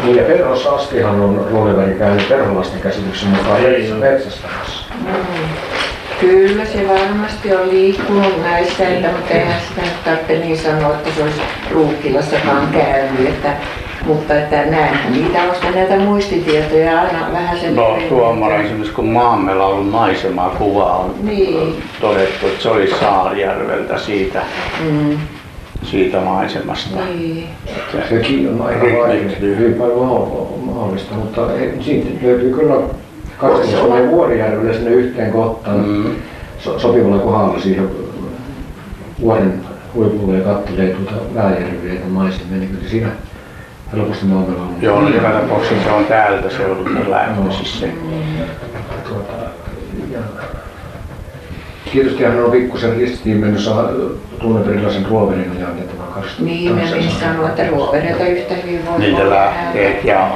niin ja Perhossa astihan on Ruuneberg käynyt perholaisten käsityksen mukaan metsästämässä. Kyllä se varmasti on liikkunut näissä, mutta eihän sitä tarvitse niin sanoa, että se olisi Ruukkilassakaan käynyt. Mutta näinhän niitä on sitten näitä muistitietoja aina vähän sen... No tuommoinen esimerkiksi kun Maammella on ollut maisemakuva on todettu, että se oli Saarijärveltä siitä. Siitä maisemasta. Sekin on aika mahdollista, mutta siitä löytyy kyllä kaksi Vuorijärvelle sinne yhteen kohtaan sopivalla kohdalla siihen vuoren huipulle ja kattelee tuota Vääjärviä ja maisemia, niin kyllä siinä helposti maailmalla on. Joo, joka tapauksessa se on täältä seudulta lähtöisissä. Tietystihän on pikkusen ristiin mennessä tunneperilaisen ruoverin ajan, että vaan karstuttaa. Niin, mä en sano, että ruovereita yhtä hyvin voi olla. Niitä lähteet ja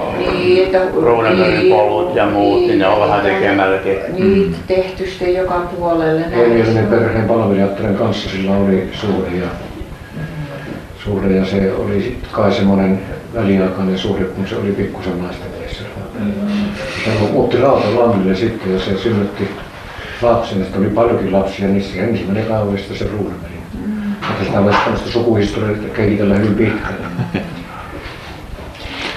ruunakarin polut ja muut, niin ne on vähän tekemällä tehty. Niitä tehty sitten joka puolelle. Eliasen perheen palvelijattaren kanssa sillä oli suuri ja se oli kai semmoinen väliaikainen suhde, kun se oli pikkusen naisten meissä. Hän muutti Rautalammille sitten ja se synnytti lapsen, että oli paljonkin lapsia, niissä ensimmäinen kaudesta se Ruunemeri. Mutta sitä voisi tällaista sukuhistoriaa kehitellä hyvin pitkälle.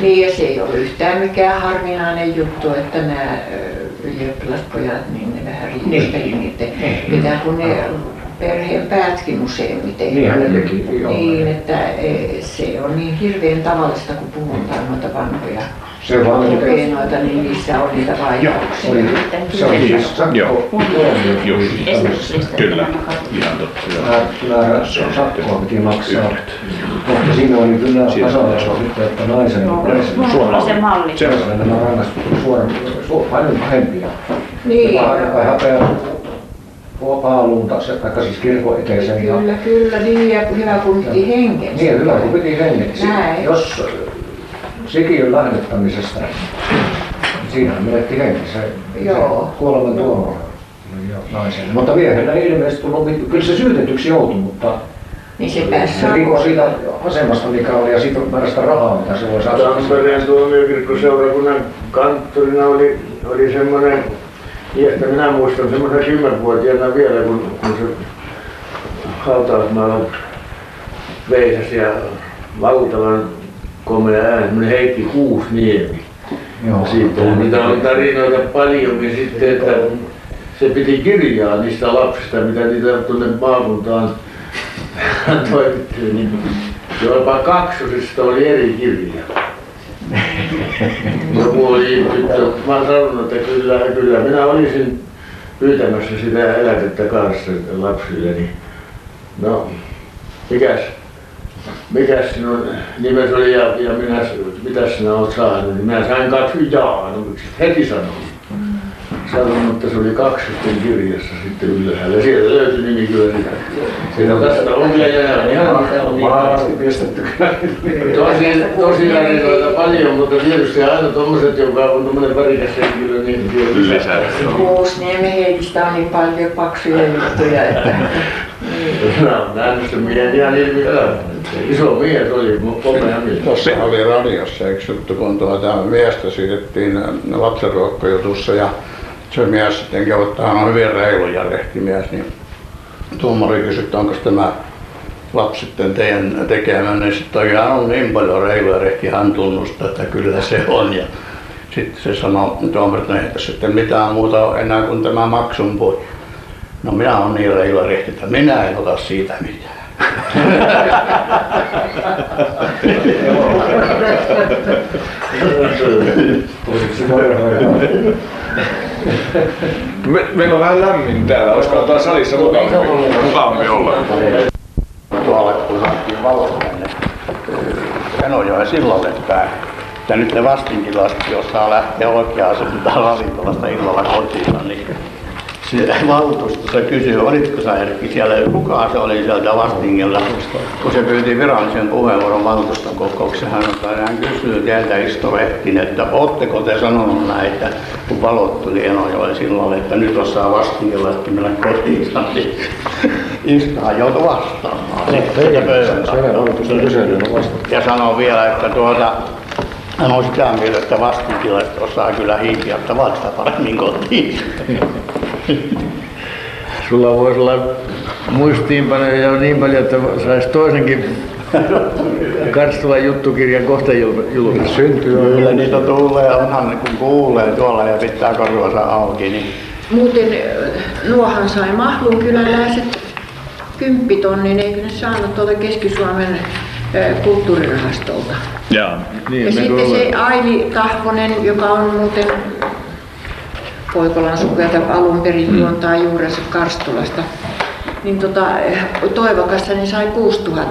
Niin ja se ei ole yhtään mikään harvinainen juttu, että nämä ylioppilaspojat, niin ne vähän riippeli niiden. Pitää kun ne perheen päätkin useimmiten. Niin, että se on niin hirveän tavallista, kun puhutaan noita vanhoja. Se vaan noita, niin niissä on niitä vaikutuksia. Se on just. Kyllä, ihan totta. Sakkoa piti maksaa. Mutta siinä oli kyllä tasaisuus, että naisen nämä rangaistukset suoraan paljon pahempia. Niin. Paaluun taas, vaikka siis kirkon eteeseen. Kyllä, kyllä, niin ja hyvä kun piti henkeä. Niin, hyvä kun piti henkeä. Jos sikiön lähdettämisestä, siinähän menettiin henkissä kuoleman tuomalla naiselle. Mutta miehellä ei ilmeisesti tullut, kyllä se syytetyksi joutui, mutta niin se riko siitä asemasta, mikä oli ja siitä määrästä rahaa, mitä se voi saada. Tampereen tuomiokirkkoseurakunnan kanttorina oli semmoinen. Että minä muistan semmoisen 10-vuotiaana vielä, kun se hautausmaalla veisasi ja valtavan komea ääni, semmoinen Heikki Kuusniemi. Sitten niitä on tarinoita paljonkin sitten, että se piti kirjaa niistä lapsista, mitä niitä tuonne maakuntaan toimittiin. Jopa kaksosista oli eri kirja. Mä oon sanonut, että kyllä minä olisin pyytämässä sitä eläkettä kanssa lapsilleni. No, mikäs sinun nimesi oli ja mitä sinä olet saanut? Minä sain kaksi jaa, no heti sanoin, mutta se oli kaksi sitten kirjassa sitten ylhäällä. Sieltä löytyi nimi kyllä sitä. Siinä tästä on kyllä ihan pistetty. Tosiaan noita paljon, mutta tietysti aina tommoset, joka on tommonen värikäs henkilö, niin kyllä se on. Kuusniemen Heikistä on niin paljon paksuja juttuja, että... Minä olen nähnyt sen miehen ihan ilmi elämään. Iso mies oli, komea mies. Tuossa oli radiossa yksi juttu, kun tämä miestä siirrettiin lapsenruokkajutussa ja se mies sitten kehui, että hän on hyvin reilu ja rehtimies, niin tuomari kysyi, että onko tämä lapsi sitten teidän tekemään, niin sitten hän on niin paljon reilu ja rehti, hän tunnustaa, että kyllä se on. Ja sitten se sanoi tuomari, että sitten mitään muuta enää kuin tämä maksun pois. No minä olen niin reilua rehti, että minä en ota siitä mitään. Meillä on vähän lämmin täällä, olisiko täällä salissa mukavampi olla? Tuolla kun saatiin valoa tänne Tenojoen sillalle päin. Ja nyt ne vastinkilaisesti osaa lähteä oikeaan suuntaan ravintolasta illalla kotiinsa. Se valtuustossa kysyi, olitko sä Erkki siellä ja kukaan se oli sieltä Vastingilla. Kun se pyytiin virallisen puheenvuoron valtuuston kokouksessa, hän kysyi teiltä Isto Lehtinen, että ootteko te sanonut näitä, kun valot tuli Enojoen sillalle, että nyt osaa Vastingilla, että mennä kotiinsa, niin Istohan joutui vastaamaan. Ja sanoi vielä, että hän on sitä mieltä, että vastingilaiset osaa kyllä hiipiä, että vasta paremmin kotiin. Sulla voisi olla muistiinpanoja niin paljon, että saisi toisenkin Karstulan juttukirjan kohta julkaista. Syntyy. Kyllä niitä tulee, onhan kun kuulee tuolla ja pitää korvansa auki. Niin. Muuten nuohan sai Mahlun kyläläiset 10 000, eikö ne saanut tuolta Keski-Suomen kulttuurirahastolta. Jaa. Niin, ja sitten se Aili Tahvonen, joka on muuten Poikolan sukelta alun perin juontaa juurensa Karstulasta, niin Toivokassa niin sai 6 000.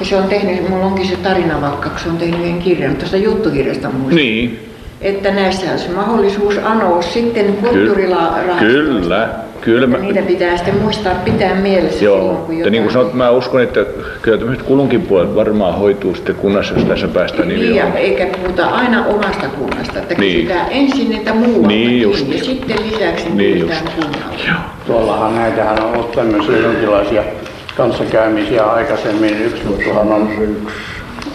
Ja se on tehnyt, mulla onkin se tarinavakkaksi, se on tehnyt yhden kirjan, tuosta juttukirjasta muista. Niin. Että näissä on se mahdollisuus anoa sitten kulttuurirahastolta. Kyllä. Kyllä mä... Niitä pitää sitten muistaa pitää mielessä. Joo. Silloin, kun jotain... Niin kuin sanot, mä uskon, että kyllä tämmöiset kulunkin puolet varmaan hoituu sitten kunnassa, jos tässä päästään niin. Ja eikä puhuta aina omasta kunnasta, että kysytään ensin, että muualta niin ja sitten lisäksi niitä kunnalla. Tuollahan näitähän on ollut tämmöisiä jonkinlaisia kanssakäymisiä aikaisemmin. Yksi juttuhan on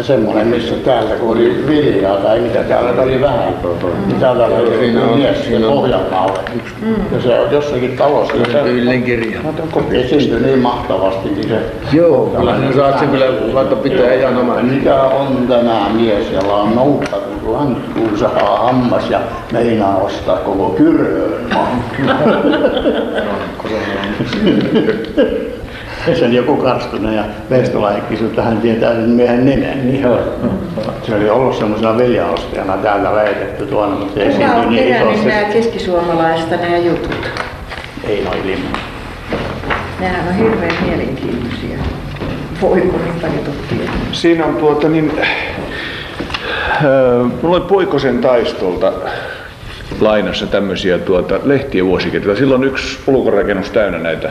semmoinen, missä täältä kun oli viljaa tai mitä täällä oli vähän, niin täällä oli mies ja pohjankaalle. Ja se on jossakin talossa. Se on yllinen kirja. Esiintyi niin mahtavasti. Niin se, joo, kyllä sinä saat sen kyllä vaikka pitää ihan omaa. Mikä on tämä mies, jolla on noutta kun lankkuun sahaa hammas ja meinaa ostaa koko kyröön maan. Se oli joku Karstunen ja Vestolainen kysyi, että hän tietää sen miehen nimen. Niin se oli ollut semmoisena viljaostajana täällä väitetty tuona, mutta ei se on niin isosti. Nämä keskisuomalaista nämä jutut. Ei noin ilman. Nämähän on hirveän mielenkiintoisia. Voi kun niin paljon tutkia. Siinä on mulla oli Poikosen taistolta lainassa tämmöisiä lehtien vuosikirjoja. Silloin yksi ulkorakennus täynnä näitä.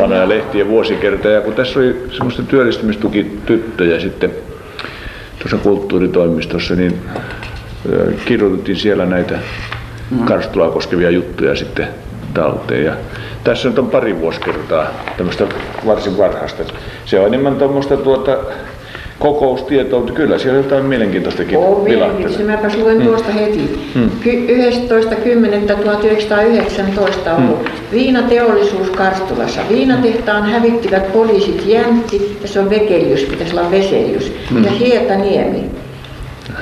Vanhoja lehtien vuosikertoja, kun tässä oli semmoista työllistymistukityttöjä sitten tuossa kulttuuritoimistossa, niin kirjoitettiin siellä näitä Karstulaa koskevia juttuja sitten talteen. Ja tässä nyt on pari vuosikertaa tämmöistä varsin varhaista. Se on enemmän tuommoista kokoustietoa, mutta kyllä siellä on jotain mielenkiintoistakin vilahtelee. Mäpä luen tuosta heti. 11.10.1919 on ollut viinateollisuus Karstulassa. Viinatehtaan hävittivät poliisit Jäntti, ja se on Vekelius, pitäisi olla Veselius, ja Hietaniemi.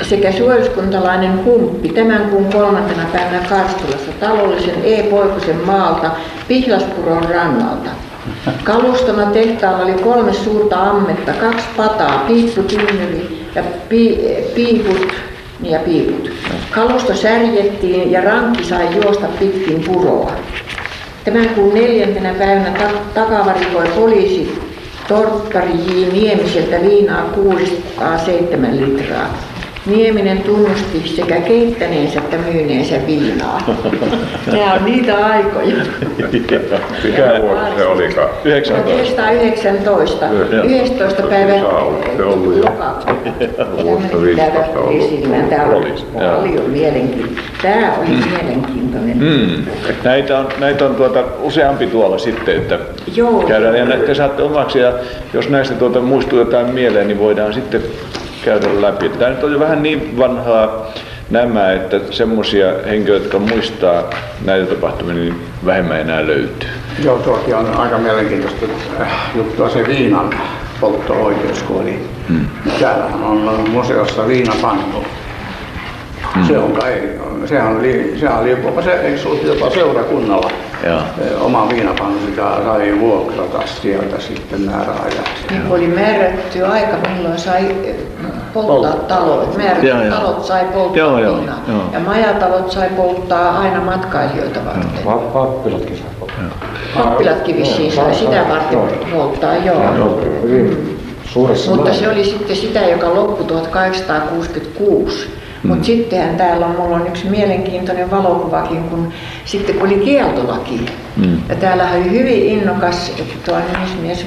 Sekä suojeluskuntalainen Humppi tämän kuun 3. päivänä Karstulassa talollisen Poikosen maalta Pihlaspuron rannalta. Kalustona tehtaalla oli 3 suurta ammetta, 2 pataa, piipputynnyri ja piiput. Kalusto särjettiin ja rankki sai juosta pitkin puroa. Tämän kuun 4. päivänä takavarikoi poliisi torppari J. Niemiseltä viinaa 607 litraa. Nieminen tunnusti sekä keittäneensä että myyneensä viinaa. Nämä on niitä aikoja. Mikä vuosi se olikaan? 1919. 11. päivä lokakuuta. Tämä oli mielenkiintoinen. Näitä on useampi tuolla sitten, että käydään ja te saatte omaksi. Ja jos näistä muistuu jotain mieleen, niin voidaan sitten käydä läpi. Tämä nyt on jo vähän niin vanhaa nämä, että semmoisia henkilöitä, jotka muistaa näitä tapahtumia, niin vähemmän enää löytyy. Joo, tuokin on aika mielenkiintoista juttua se viinan poltto-oikeus, kun oli. Täällähän on museossa viinapanko. Sehän oli jopa seurakunnalla. Oma viinapannu sitä sai vuokrata sieltä sitten määräajaksi. Niin oli määrätty aika, milloin sai polttaa talot. Määrätty talot sai polttaa viinaa. Ja majatalot sai polttaa aina matkailijoita varten. Pappilatkin sai polttaa. Pappilatkin vissiin sai sitä varten polttaa, joo. Mutta se oli sitten sitä, joka loppui 1866. Mutta sittenhän täällä on, mulla on yksi mielenkiintoinen valokuvakin, kun oli kieltolaki. Ja täällähän oli hyvin innokas tuo nimismies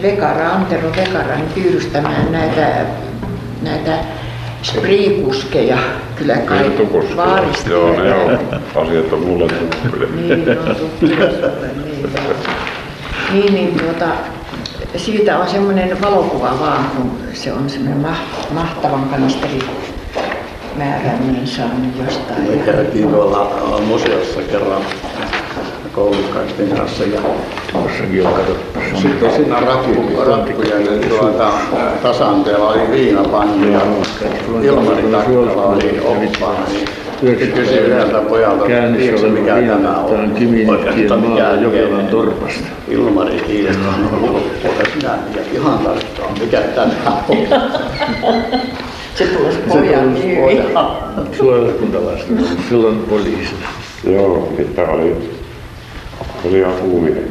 Antero Vekara niin pyydystämään näitä spriikuskeja kyllä kai vaaristi. Joo, ne on asiat on mulle tuppille. Siitä on semmoinen valokuva vaan, kun se on semmoinen mahtavan kanasteri. Määrääminen saanut jostain. Me käytiin tuolla museossa kerran koulukkaisten kanssa ja sitten siinä rakkuja tasanteella oli viinapannu ja Ilmarin takkala oli oppaana. Kysyi yhdeltä pojalta, tiedätkö mikä tämä on? Oikeastaan mikä Jokelan torpasta. Ilmari kiirestä on ollut minä ihan tarkkaan, mikä tämä on. Se tulisi pojan yli. Suojeluskuntalaista, silloin poliisina. Joo, niitä oli ihan huuminen.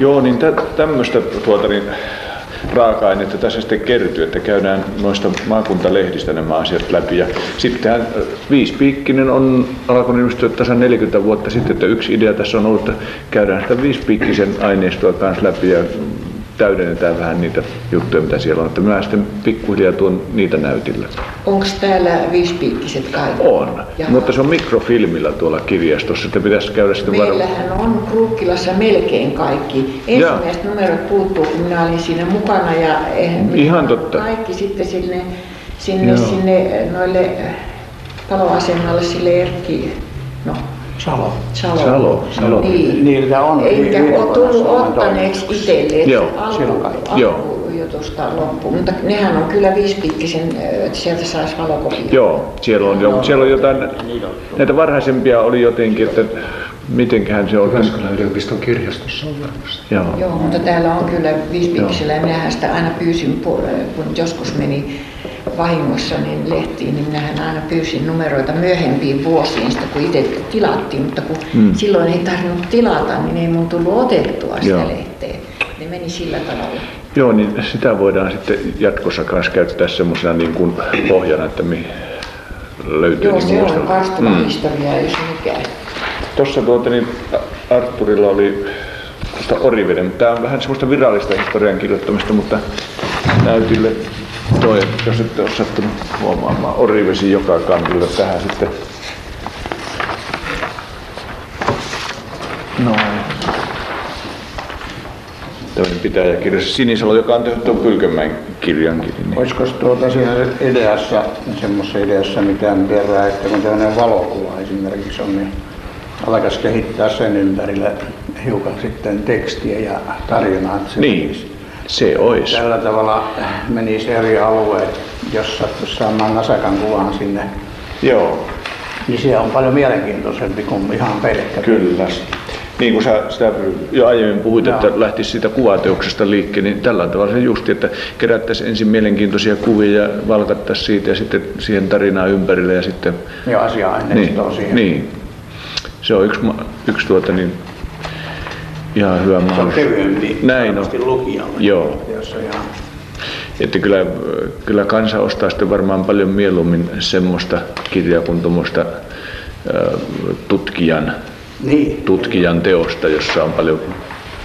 Joo, niin tämmöistä raaka-ainetta tässä sitten kertyy, että käydään noista maakuntalehdistä nämä asiat läpi. Ja sittenhän viisipiikkinen on alkanut ilmestyä tässä 40 vuotta sitten, että yksi idea tässä on ollut, että käydään sitä viisipiikkisen aineistoa kanssa läpi ja täydennetään vähän niitä juttuja, mitä siellä on. Että minä sitten pikkuhiljaa tuon niitä näytillä. Onko täällä viisipiikkiset kaikki? On, jaha. Mutta se on mikrofilmillä tuolla kirjastossa, että pitäisi käydä sitten meillähän on Kruukkilassa melkein kaikki. Ensimmäiset numerot puuttuu, kun minä olin siinä mukana ja ihan totta. Kaikki sitten sinne noille paloasemalle sille Erkkiin. No. Salo. Niin, on. Eikä ole tullut ottaneeksi itselleen. Joo, alku jo tuosta loppuun. Mutta nehän on kyllä viisipiikkisen, että sieltä saisi valokopia. Joo, siellä on jo. Siellä on jotain, näitä varhaisempia oli jotenkin, että mitenköhän se on. Jyväskylän yliopiston kirjastossa on varmasti. Joo, mutta täällä on kyllä viisipiikkisellä ja minähän sitä aina pyysin, kun joskus meni vahingossa niin lehtiin, niin minähän aina pyysin numeroita myöhempiin vuosiin sitä, kun itse tilattiin, mutta kun silloin ei tarvinnut tilata, niin ei mun tullut otettua sitä lehteä. Ne meni sillä tavalla. Joo, niin sitä voidaan sitten jatkossa kanssa käyttää semmoisena niin kuin pohjana, että mihin löytyy. Joo, niin se on karstava historia, jos mikään. Tuossa niin Artturilla oli tuosta Oriveden. Tämä on vähän semmoista virallista historian kirjoittamista, mutta näytille toi, jos ette ole sattunut huomaamaan, Orivesi joka kantilla tähän sitten. Noin. Tämmöinen pitäjäkirja, Sinisalo, joka on tehty Pylkönmäen kirjankin. Niin. Olisiko siinä ideassa, semmoisessa ideassa mitään perää, että kun tämmöinen valokuva esimerkiksi on, niin alkaisi kehittää sen ympärillä hiukan sitten tekstiä ja tarinaa. Niin. Se olisi. Tällä tavalla menisi eri alueet, jos sattuisi saamaan nasakan kuvan sinne. Joo. Niin se on paljon mielenkiintoisempi kuin ihan pelkkä. Kyllä. Niin kuin sä sitä jo aiemmin puhuit, että lähtisi siitä kuvateoksesta liikkeelle, niin tällä tavalla se justi, että kerättäisiin ensin mielenkiintoisia kuvia ja valkattaisiin siitä ja sitten siihen tarinaa ympärille ja sitten. Joo, asiaa ennestoo siihen. Niin. Se on yksi ihan hyvä mahdollisuus. Se on kevyempi, varmasti lukijalle. Joo. Että kyllä kansa ostaa sitten varmaan paljon mieluummin semmoista kirjaa kuin tuommoista tutkijan teosta, jossa on paljon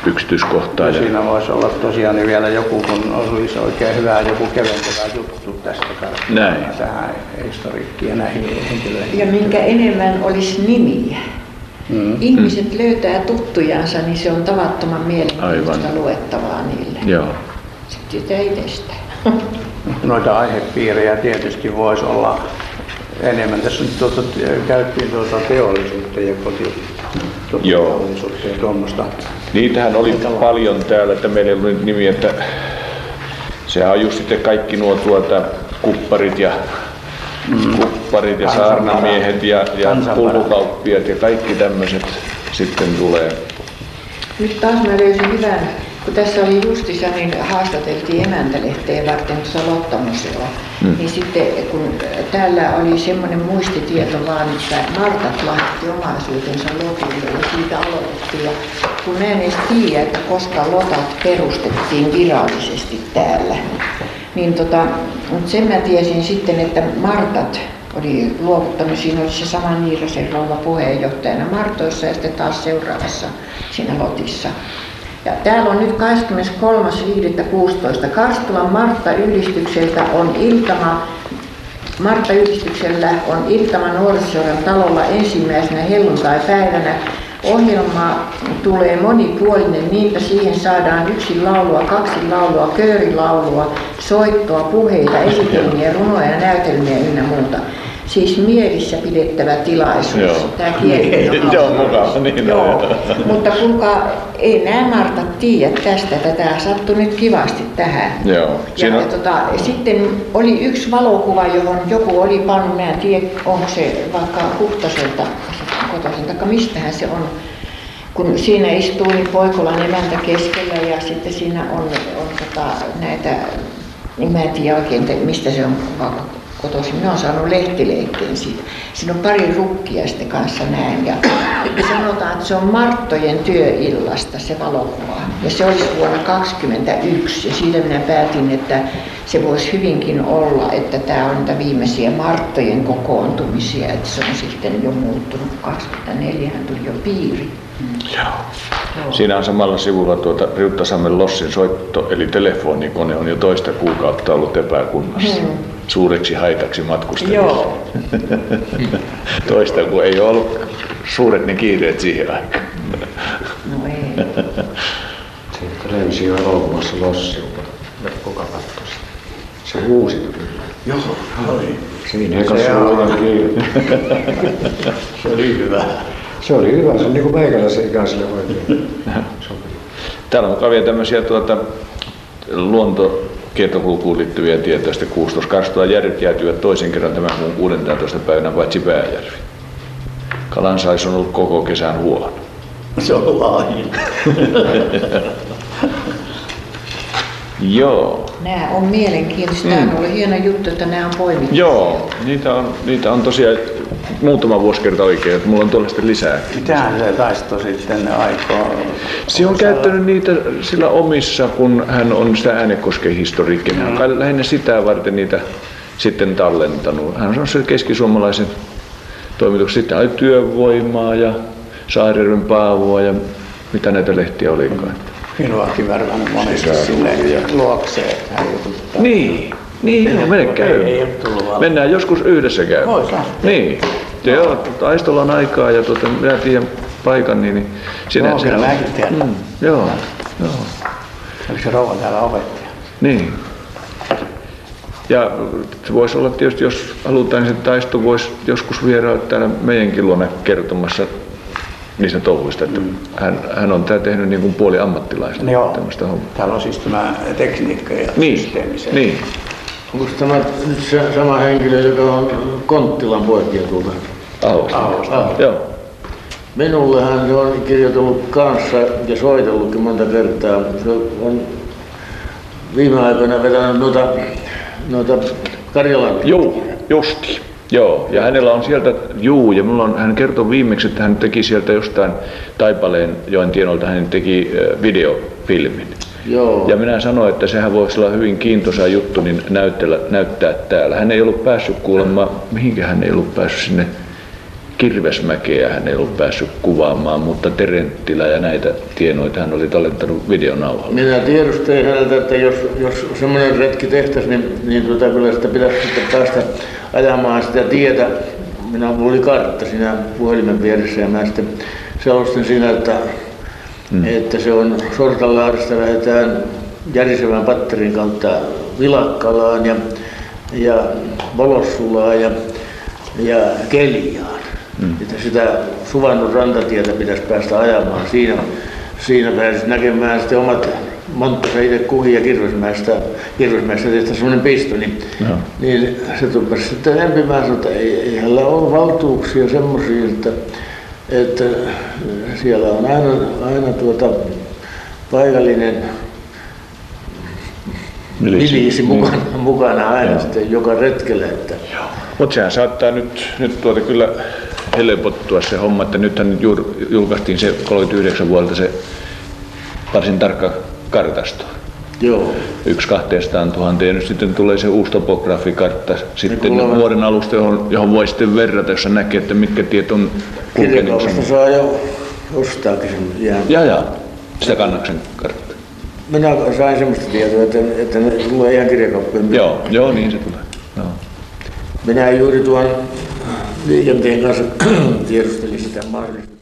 yksityiskohtaa. Ja siinä voisi olla tosiaan vielä joku, kun olisi oikein hyvä joku keventävä juttu tästä tähän historiikkiin ja näihin henkilöihin. Ja minkä enemmän olisi nimiä. Ihmiset löytää tuttujansa, niin se on tavattoman mielenkiintoista luettavaa niille. Joo. Sitten sitä itsestään. Noita aihepiirejä tietysti voisi olla enemmän. Tässä nyt käyttiin teollisuutta ja kotiteollisuutta ja tuommoista. Niitähän oli paljon täällä, että meillä ei ollut nyt nimiä, että sehän on just sitten kaikki nuo kupparit ja kupparit ja saarnamiehet ja pullukauppiat ja kaikki tämmöiset sitten tulee. Nyt taas mä löysin hyvän, kun tässä oli Justissa, niin haastateltiin emäntälehteen varten tuossa Lottamuseoa. Niin sitten kun täällä oli semmoinen muistitieto vaan, että Martat lahti omaisuutensa Lotille ja siitä aloitettiin. Ja kun mä en edes tiedä, että koska Lotat perustettiin virallisesti täällä. Niin mutta sen mä tiesin sitten, että Martat oli luovuttanut, siinä oli se sama Niirasen rouva puheenjohtajana Martoissa ja sitten taas seuraavassa siinä Lotissa. Ja täällä on nyt 23.5.16. Karstulan Martta-yhdistyksellä on iltama nuorisoseuran talolla ensimmäisenä helluntai-päivänä. Ohjelma tulee monipuolinen, niinpä siihen saadaan yksin laulua, kaksi laulua, köörilaulua, soittoa, puheita, esitelmiä, runoja, näytelmiä ynnä muuta. Siis mielissä pidettävä tilaisuus. Joo. Tämä kieli on mukava, niin joo. Mutta kuinka ei nämä Martat tiedä tästä, että tämä sattui nyt kivasti tähän. Joo. Ja sitten oli yksi valokuva, johon joku oli pannut, mä en tiedä, onko se vaikka Huhtaselta kotoisin, taikka mistähän se on. Kun siinä istuu niin Poikolan emäntä keskellä ja sitten siinä on näitä, niin mä en tiedä oikein, mistä se on kotoisin. Minä olen saanut lehtileikkeen siitä. Siinä on pari rukkia sitten kanssa näin. Ja sanotaan, että se on Marttojen työillasta se valokuva. Ja se olisi vuonna 1921. Ja siitä minä päätin, että se voisi hyvinkin olla, että tämä on niitä viimeisiä Marttojen kokoontumisia. Että se on sitten jo muuttunut. 24 tuli jo piiri. Joo. Siinä on samalla sivulla Riuttasammen lossin soitto, eli telefonikone on jo toista kuukautta ollut epäkunnassa. Suureksi haitaksi matkustajille. Toista, kun ei ole ollut suuret ne kiireet siihen aikaan. No ei. Sitten löysi jo elokuvassa lossilta. Kuka katsoisi? Se huusi kyllä. Joo, oli. Siinä ei ole kiire. Se oli hyvä. Se oli hyvä, se on niin kuin meikäläisen ikäisille oikein. Täällä on mukavia tämmöisiä luontokiertokulkuun liittyviä tietoja. 16 karstuja järjet jäätyvät toisen kerran tämän kuun 16. päivänä paitsi Pääjärvi. Kalansais on ollut koko kesän huono. Se on laajin. Joo. Nämä on mielenkiintoista. Tämä on ollut hieno juttu, että nämä on poimittu. Joo, niitä on tosiaan muutama vuosikerta oikein, että mulla on tuollaista lisää. Mitähän se taisto sitten aikaa? Se on käyttänyt niitä sillä omissa, kun hän on sitä Äänekosken historiikkiä. Hän on lähinnä sitä varten niitä sitten tallentanut. Hän on se keskisuomalaisen toimituksen. Sitten oli Työvoimaa ja Saarijärven Paavoa ja mitä näitä lehtiä olikaan. Minuakin värvännyt monesti sinne luokseen, että hän jututtaa. Niin, mene käy. Mennään joskus yhdessä käymään. Niin. Joo, Aistolla on aikaa ja minä tiedän paikan, niin sinä... Joo, kyllä minäkin tiedän. Joo. Oliko se rouva täällä opettaja? Niin. Ja se voisi olla tietysti, jos halutaan, niin se Taisto voisi joskus vierailla täällä meidänkin luona kertomassa niistä touhuista, että hän on tää tehnyt niin kuin puoli ammattilaista. Joo, täällä on siis tämä tekniikka ja systeemiset. Niin. Onko tämä sama henkilö, joka on Konttilan poikia tuolta? Ahosta. Joo. Minullehan se on kirjoitellut kanssa ja soitellutkin monta kertaa. Se on viime aikoina vetänyt noita Karjalan. Joo, justi. Joo, ja hänellä on sieltä, ja mulla on, hän kertoi viimeksi, että hän teki sieltä jostain Taipaleenjoen tienolta, hän teki videofilmin. Joo. Ja minä sanoin, että sehän voisi olla hyvin kiintoisa juttu, niin näyttää täällä. Hän ei ollut päässyt kuulemaan, mihinkä hän ei ollut päässyt sinne Kirvesmäkeä, hän ei ollut päässyt kuvaamaan, mutta Terenttilä ja näitä tienoita hän oli tallentanut videonauhalla. Minä tiedustelin häneltä, että jos semmoinen retki tehtäisiin, niin kyllä sitä pitäisi sitten päästä ajamaan sitä tietä. Minulla oli kartta siinä puhelimen vieressä ja minä sitten selostin siinä, että se on Sortanlahdesta lähdetään Järisevän patterin kautta Vilakkalaan ja Volossulaan ja Keliaan. Että sitä suvannut rantatietä pitäisi päästä ajamaan. Siinä pääsisi näkemään sitten omat Monttassa itse kuhin ja Kirvesmäestä tehtäisiin semmoinen pisto, niin se tuppasi sitten empimään, että ei hänellä ole valtuuksia semmoisia, että siellä on aina paikallinen miliisi mukana aina sitten joka retkellä. Mutta sehän saattaa nyt kyllä helpottua se homma, että nythän julkaistiin se 39 vuodelta se varsin tarkka kartasto. Joo. 1/200 000 nyt sitten tulee se uusi topografikartta sitten vuoden alusta, johon voi sitten verrata, jos näkee, että mitkä tiet on kulkenut. Kirjakaupasta saa jo ostaakin sen jään. Jaa, sitä Kannaksen kartta. Minä sain semmoista tietoa, että ne tulee ihan kirjakauppien. Joo, niin se tulee. No. Minä juuri tuon liikenteen kanssa tiedustelin sitä mahdollista.